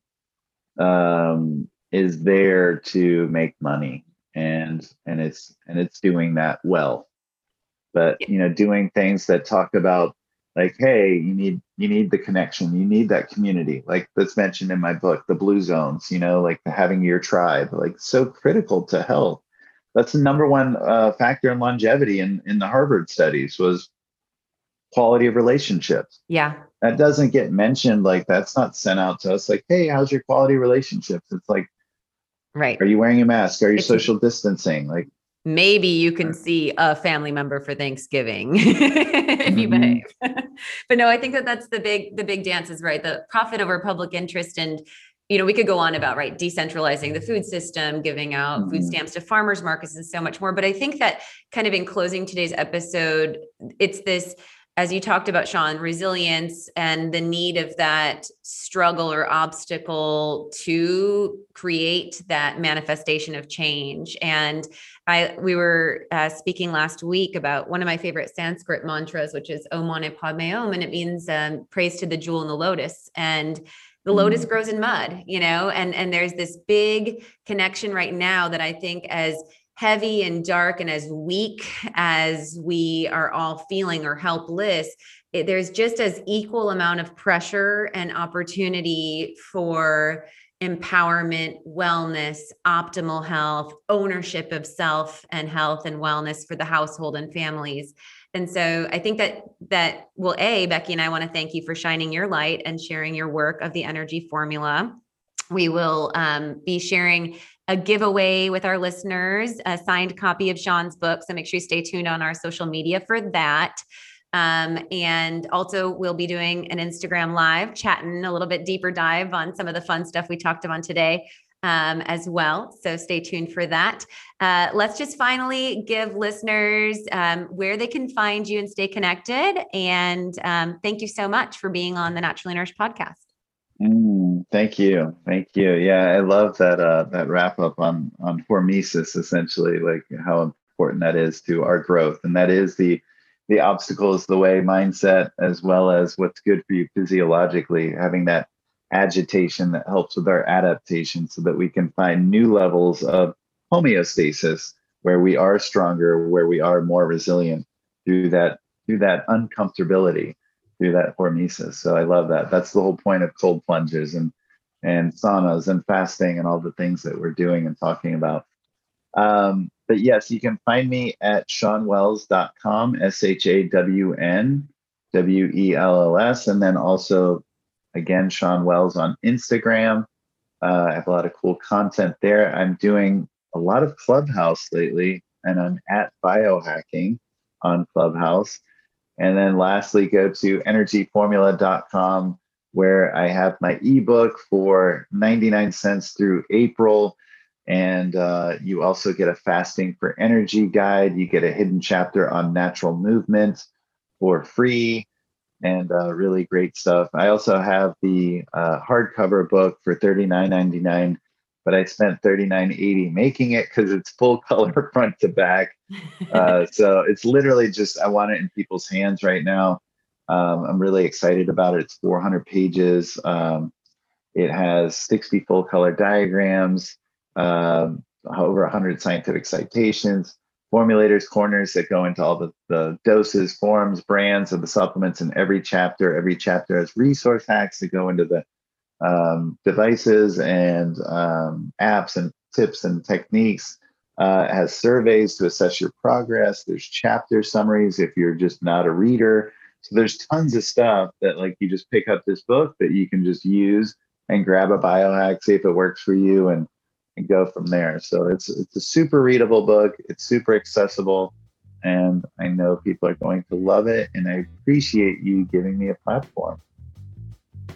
um, is there to make money, and, and it's, and it's doing that well. But, you know, doing things that talk about like, hey, you need, you need the connection, you need that community, like that's mentioned in my book, the blue zones, you know, like the having your tribe, like so critical to health. That's the number one uh, factor in longevity in, in the Harvard studies, was quality of relationships. Yeah. That doesn't get mentioned. Like, that's not sent out to us. Like, hey, how's your quality relationships? It's like, right. Are you wearing a mask? Are you it's social distancing? Like, maybe you can see a family member for Thanksgiving if you behave. But no, I think that that's the big, the big dance is right. The profit over public interest. And, you know, we could go on about, right, decentralizing the food system, giving out mm-hmm. food stamps to farmers markets and so much more. But I think that kind of in closing today's episode, it's this, as you talked about, Shawn, resilience and the need of that struggle or obstacle to create that manifestation of change. And I, we were uh, speaking last week about one of my favorite Sanskrit mantras, which is Om Mani Padme Hum, and it means um, praise to the jewel and the lotus. And the lotus grows in mud, you know, and, and there's this big connection right now that I think, as heavy and dark and as weak as we are all feeling, or helpless, it, there's just as equal amount of pressure and opportunity for empowerment, wellness, optimal health, ownership of self and health and wellness for the household and families. And so I think that, that well, A, Becky and I want to thank you for shining your light and sharing your work of the energy formula. We will um, be sharing a giveaway with our listeners, a signed copy of Shawn's book. So make sure you stay tuned on our social media for that. Um, and also we'll be doing an Instagram live, chatting a little bit deeper dive on some of the fun stuff we talked about today. Um, as well. So stay tuned for that. Uh, let's just finally give listeners um, where they can find you and stay connected. And um, thank you so much for being on the Naturally Nourished podcast. Mm, thank you. Thank you. Yeah. I love that, uh, that wrap up on, on hormesis, essentially, like how important that is to our growth. And that is the, the obstacles, the way mindset, as well as what's good for you physiologically, having that agitation that helps with our adaptation so that we can find new levels of homeostasis where we are stronger, where we are more resilient through that, through that uncomfortability, through that hormesis. So I love that. That's the whole point of cold plunges and, and saunas and fasting and all the things that we're doing and talking about. Um, but yes, you can find me at shawn wells dot com, S H A W N W E L L S. And then also, again, Shawn Wells on Instagram. Uh, I have a lot of cool content there. I'm doing a lot of Clubhouse lately, and I'm at biohacking on Clubhouse. And then lastly, go to energy formula dot com, where I have my ebook for ninety-nine cents through April. And uh, you also get a fasting for energy guide. You get a hidden chapter on natural movement for free. And uh, really great stuff. I also have the uh, hardcover book for thirty-nine ninety-nine, but I spent thirty-nine eighty making it because it's full color front to back. Uh, so it's literally just, I want it in people's hands right now. Um, I'm really excited about it. It's four hundred pages. Um, It has sixty full color diagrams, uh, over one hundred scientific citations, formulators corners that go into all the, the doses, forms, brands of the supplements in every chapter. Every chapter has resource hacks that go into the um, devices and um, apps and tips and techniques. Uh, it has surveys to assess your progress. There's chapter summaries if you're just not a reader. So there's tons of stuff that, like, you just pick up this book that you can just use and grab a biohack, see if it works for you, and and go from there. So it's it's a super readable book. It's super accessible, and I know people are going to love it. And I appreciate you giving me a platform.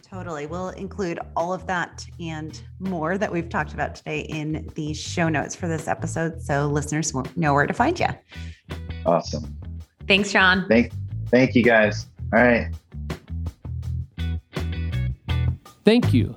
Totally. We'll include all of that and more that we've talked about today in the show notes for this episode, so listeners will know where to find you. Awesome. Thanks, Shawn. Thank, thank you, guys. All right. Thank you